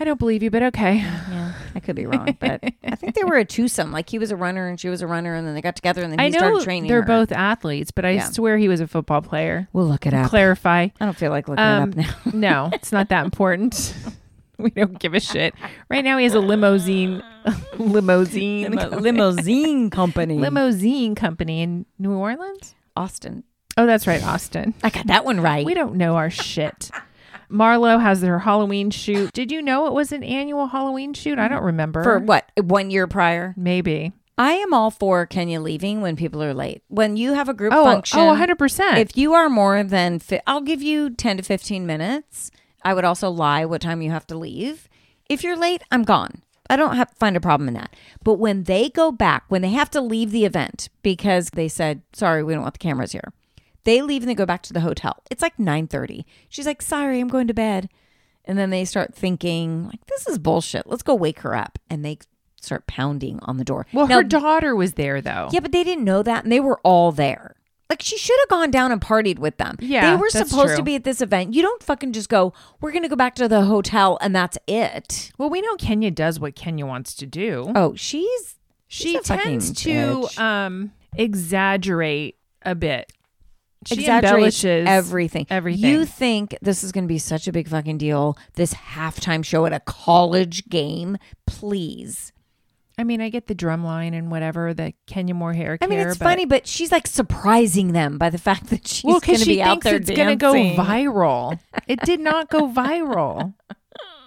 I don't believe you, but okay. Yeah, I could be wrong, but I think they were a twosome. Like he was a runner and she was a runner, and then they got together and then he started training. They're both athletes, but I swear he was a football player. We'll look it up. Clarify. I don't feel like looking it up now. No, it's not that important. We don't give a shit. Right now he has a limousine company in New Orleans? Austin. Oh, that's right, Austin. I got that one right. We don't know our shit. Marlo has her Halloween shoot. Did you know it was an annual Halloween shoot? I don't remember. For what? 1 year prior? Maybe. I am all for Kenya leaving when people are late. When you have a group function. Oh, 100%. If you are more than... I'll give you 10 to 15 minutes. I would also lie what time you have to leave. If you're late, I'm gone. I don't find a problem in that. But when they go back, when they have to leave the event because they said, sorry, we don't want the cameras here. They leave and they go back to the hotel. It's like 9:30. She's like, sorry, I'm going to bed. And then they start thinking, like, this is bullshit. Let's go wake her up. And they start pounding on the door. Well, her daughter was there, though. Yeah, but they didn't know that. And they were all there. Like, she should have gone down and partied with them. Yeah, they were supposed to be at this event. You don't fucking just go, we're going to go back to the hotel and that's it. Well, we know Kenya does what Kenya wants to do. Oh, she tends to exaggerate a bit. She embellishes everything. You think this is going to be such a big fucking deal, this halftime show at a college game? Please. I mean, I get the drumline and whatever, the Kenya Moore hair care. I mean, it's funny, but she's like surprising them by the fact that she's going to be out there dancing. Well, because she thinks it's going to go viral. It did not go viral.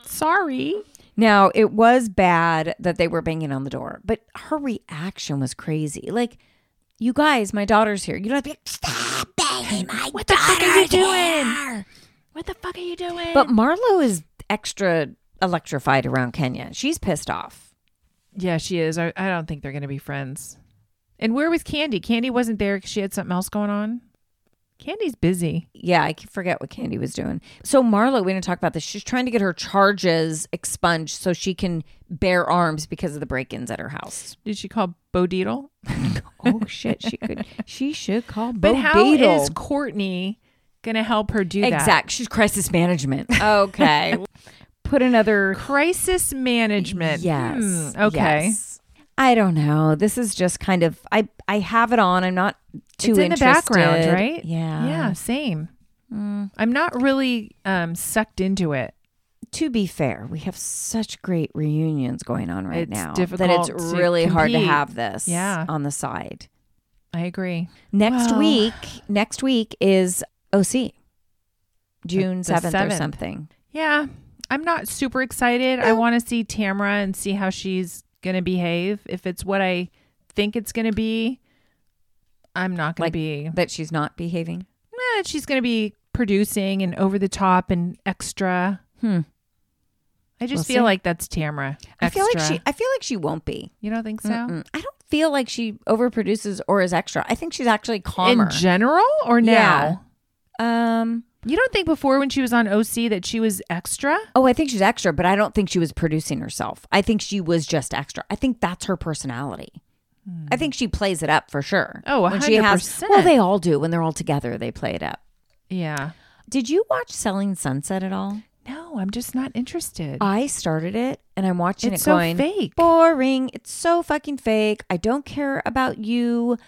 Sorry. Now, it was bad that they were banging on the door, but her reaction was crazy. Like, you guys, my daughter's here. You don't have to be like, stop banging my daughter. What the fuck are you doing? What the fuck are you doing? But Marlo is extra electrified around Kenya. She's pissed off. Yeah, she is. I don't think they're going to be friends. And where was Candy? Candy wasn't there because she had something else going on. Candy's busy. Yeah, I forget what Candy was doing. So Marlo, we didn't talk about this. She's trying to get her charges expunged so she can bear arms because of the break-ins at her house. Did she call Bo Deedle? Oh, shit. She should call Bo Deedle. But how is Courtney going to help her do that? Exactly. She's crisis management. Okay. Put another crisis management. Yes. Okay. Yes. I don't know. This is just kind of I have it on. I'm not too interested. It's in the background, right? Yeah. Yeah. Same. I'm not really sucked into it. To be fair, we have such great reunions going on right now. It's difficult. That it's really hard to have this on the side. I agree. Next week is OC, June 7th or something. Yeah. I'm not super excited. I want to see Tamara and see how she's going to behave. If it's what I think it's going to be, I'm not going to be. That she's not behaving? That she's going to be producing and over the top and extra. I just feel like that's Tamara. Extra. I feel like she won't be. You don't think so? Mm-mm. I don't feel like she overproduces or is extra. I think she's actually calmer. In general or now? Yeah. You don't think before when she was on OC that she was extra? Oh, I think she's extra, but I don't think she was producing herself. I think she was just extra. I think that's her personality. I think she plays it up for sure. Oh, 100%. When she has, well, they all do. When they're all together, they play it up. Yeah. Did you watch Selling Sunset at all? No, I'm just not interested. I started it and I'm watching it going, it's so fake. Boring. It's so fucking fake. I don't care about you.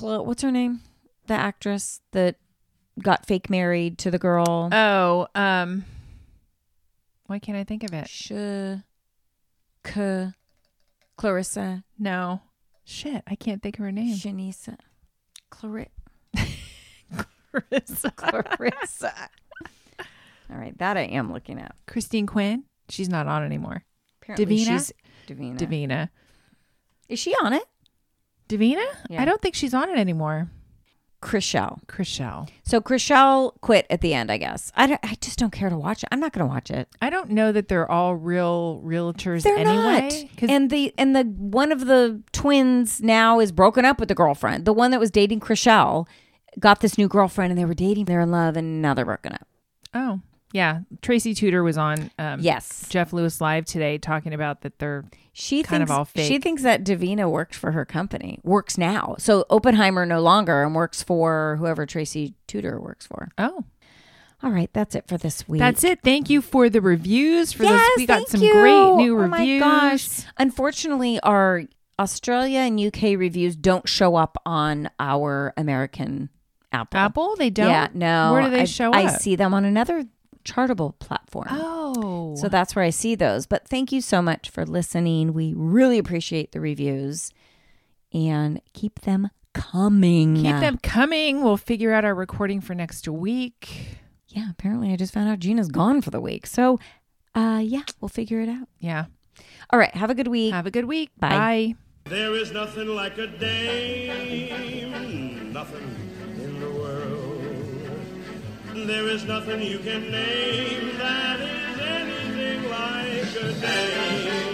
What's her name? The actress that... got fake married to the girl. Oh, why can't I think of it? Clarissa. No. Shit, I can't think of her name. Shanisa. Clarissa. All right, that I am looking at. Christine Quinn. She's not on anymore. Apparently Davina. Is she on it? Davina? Yeah. I don't think she's on it anymore. Chrishell. So Chrishell quit at the end, I guess. I just don't care to watch it. I'm not going to watch it. I don't know that they're all real realtors anyway. They're not. And the one of the twins now is broken up with the girlfriend. The one that was dating Chrishell got this new girlfriend and they were dating. They're in love and now they're broken up. Oh. Yeah, Tracy Tudor was on Jeff Lewis Live today talking about that they're kind of all fake. She thinks that Davina worked for her company, works now. So Oppenheimer no longer and works for whoever Tracy Tudor works for. Oh. All right, that's it for this week. That's it. Thank you for the reviews. We got some great new reviews. Oh my gosh. Unfortunately, our Australia and UK reviews don't show up on our American Apple? They don't? Yeah, no. Where do they show up? I see them on another Chartable platform. Oh. So that's where I see those. But thank you so much for listening. We really appreciate the reviews and keep them coming. We'll figure out our recording for next week. Yeah, apparently I just found out Gina's gone for the week. So, yeah, we'll figure it out. Yeah. All right. Have a good week. Bye. There is nothing like a dame. Nothing. There is nothing you can name that is anything like a day.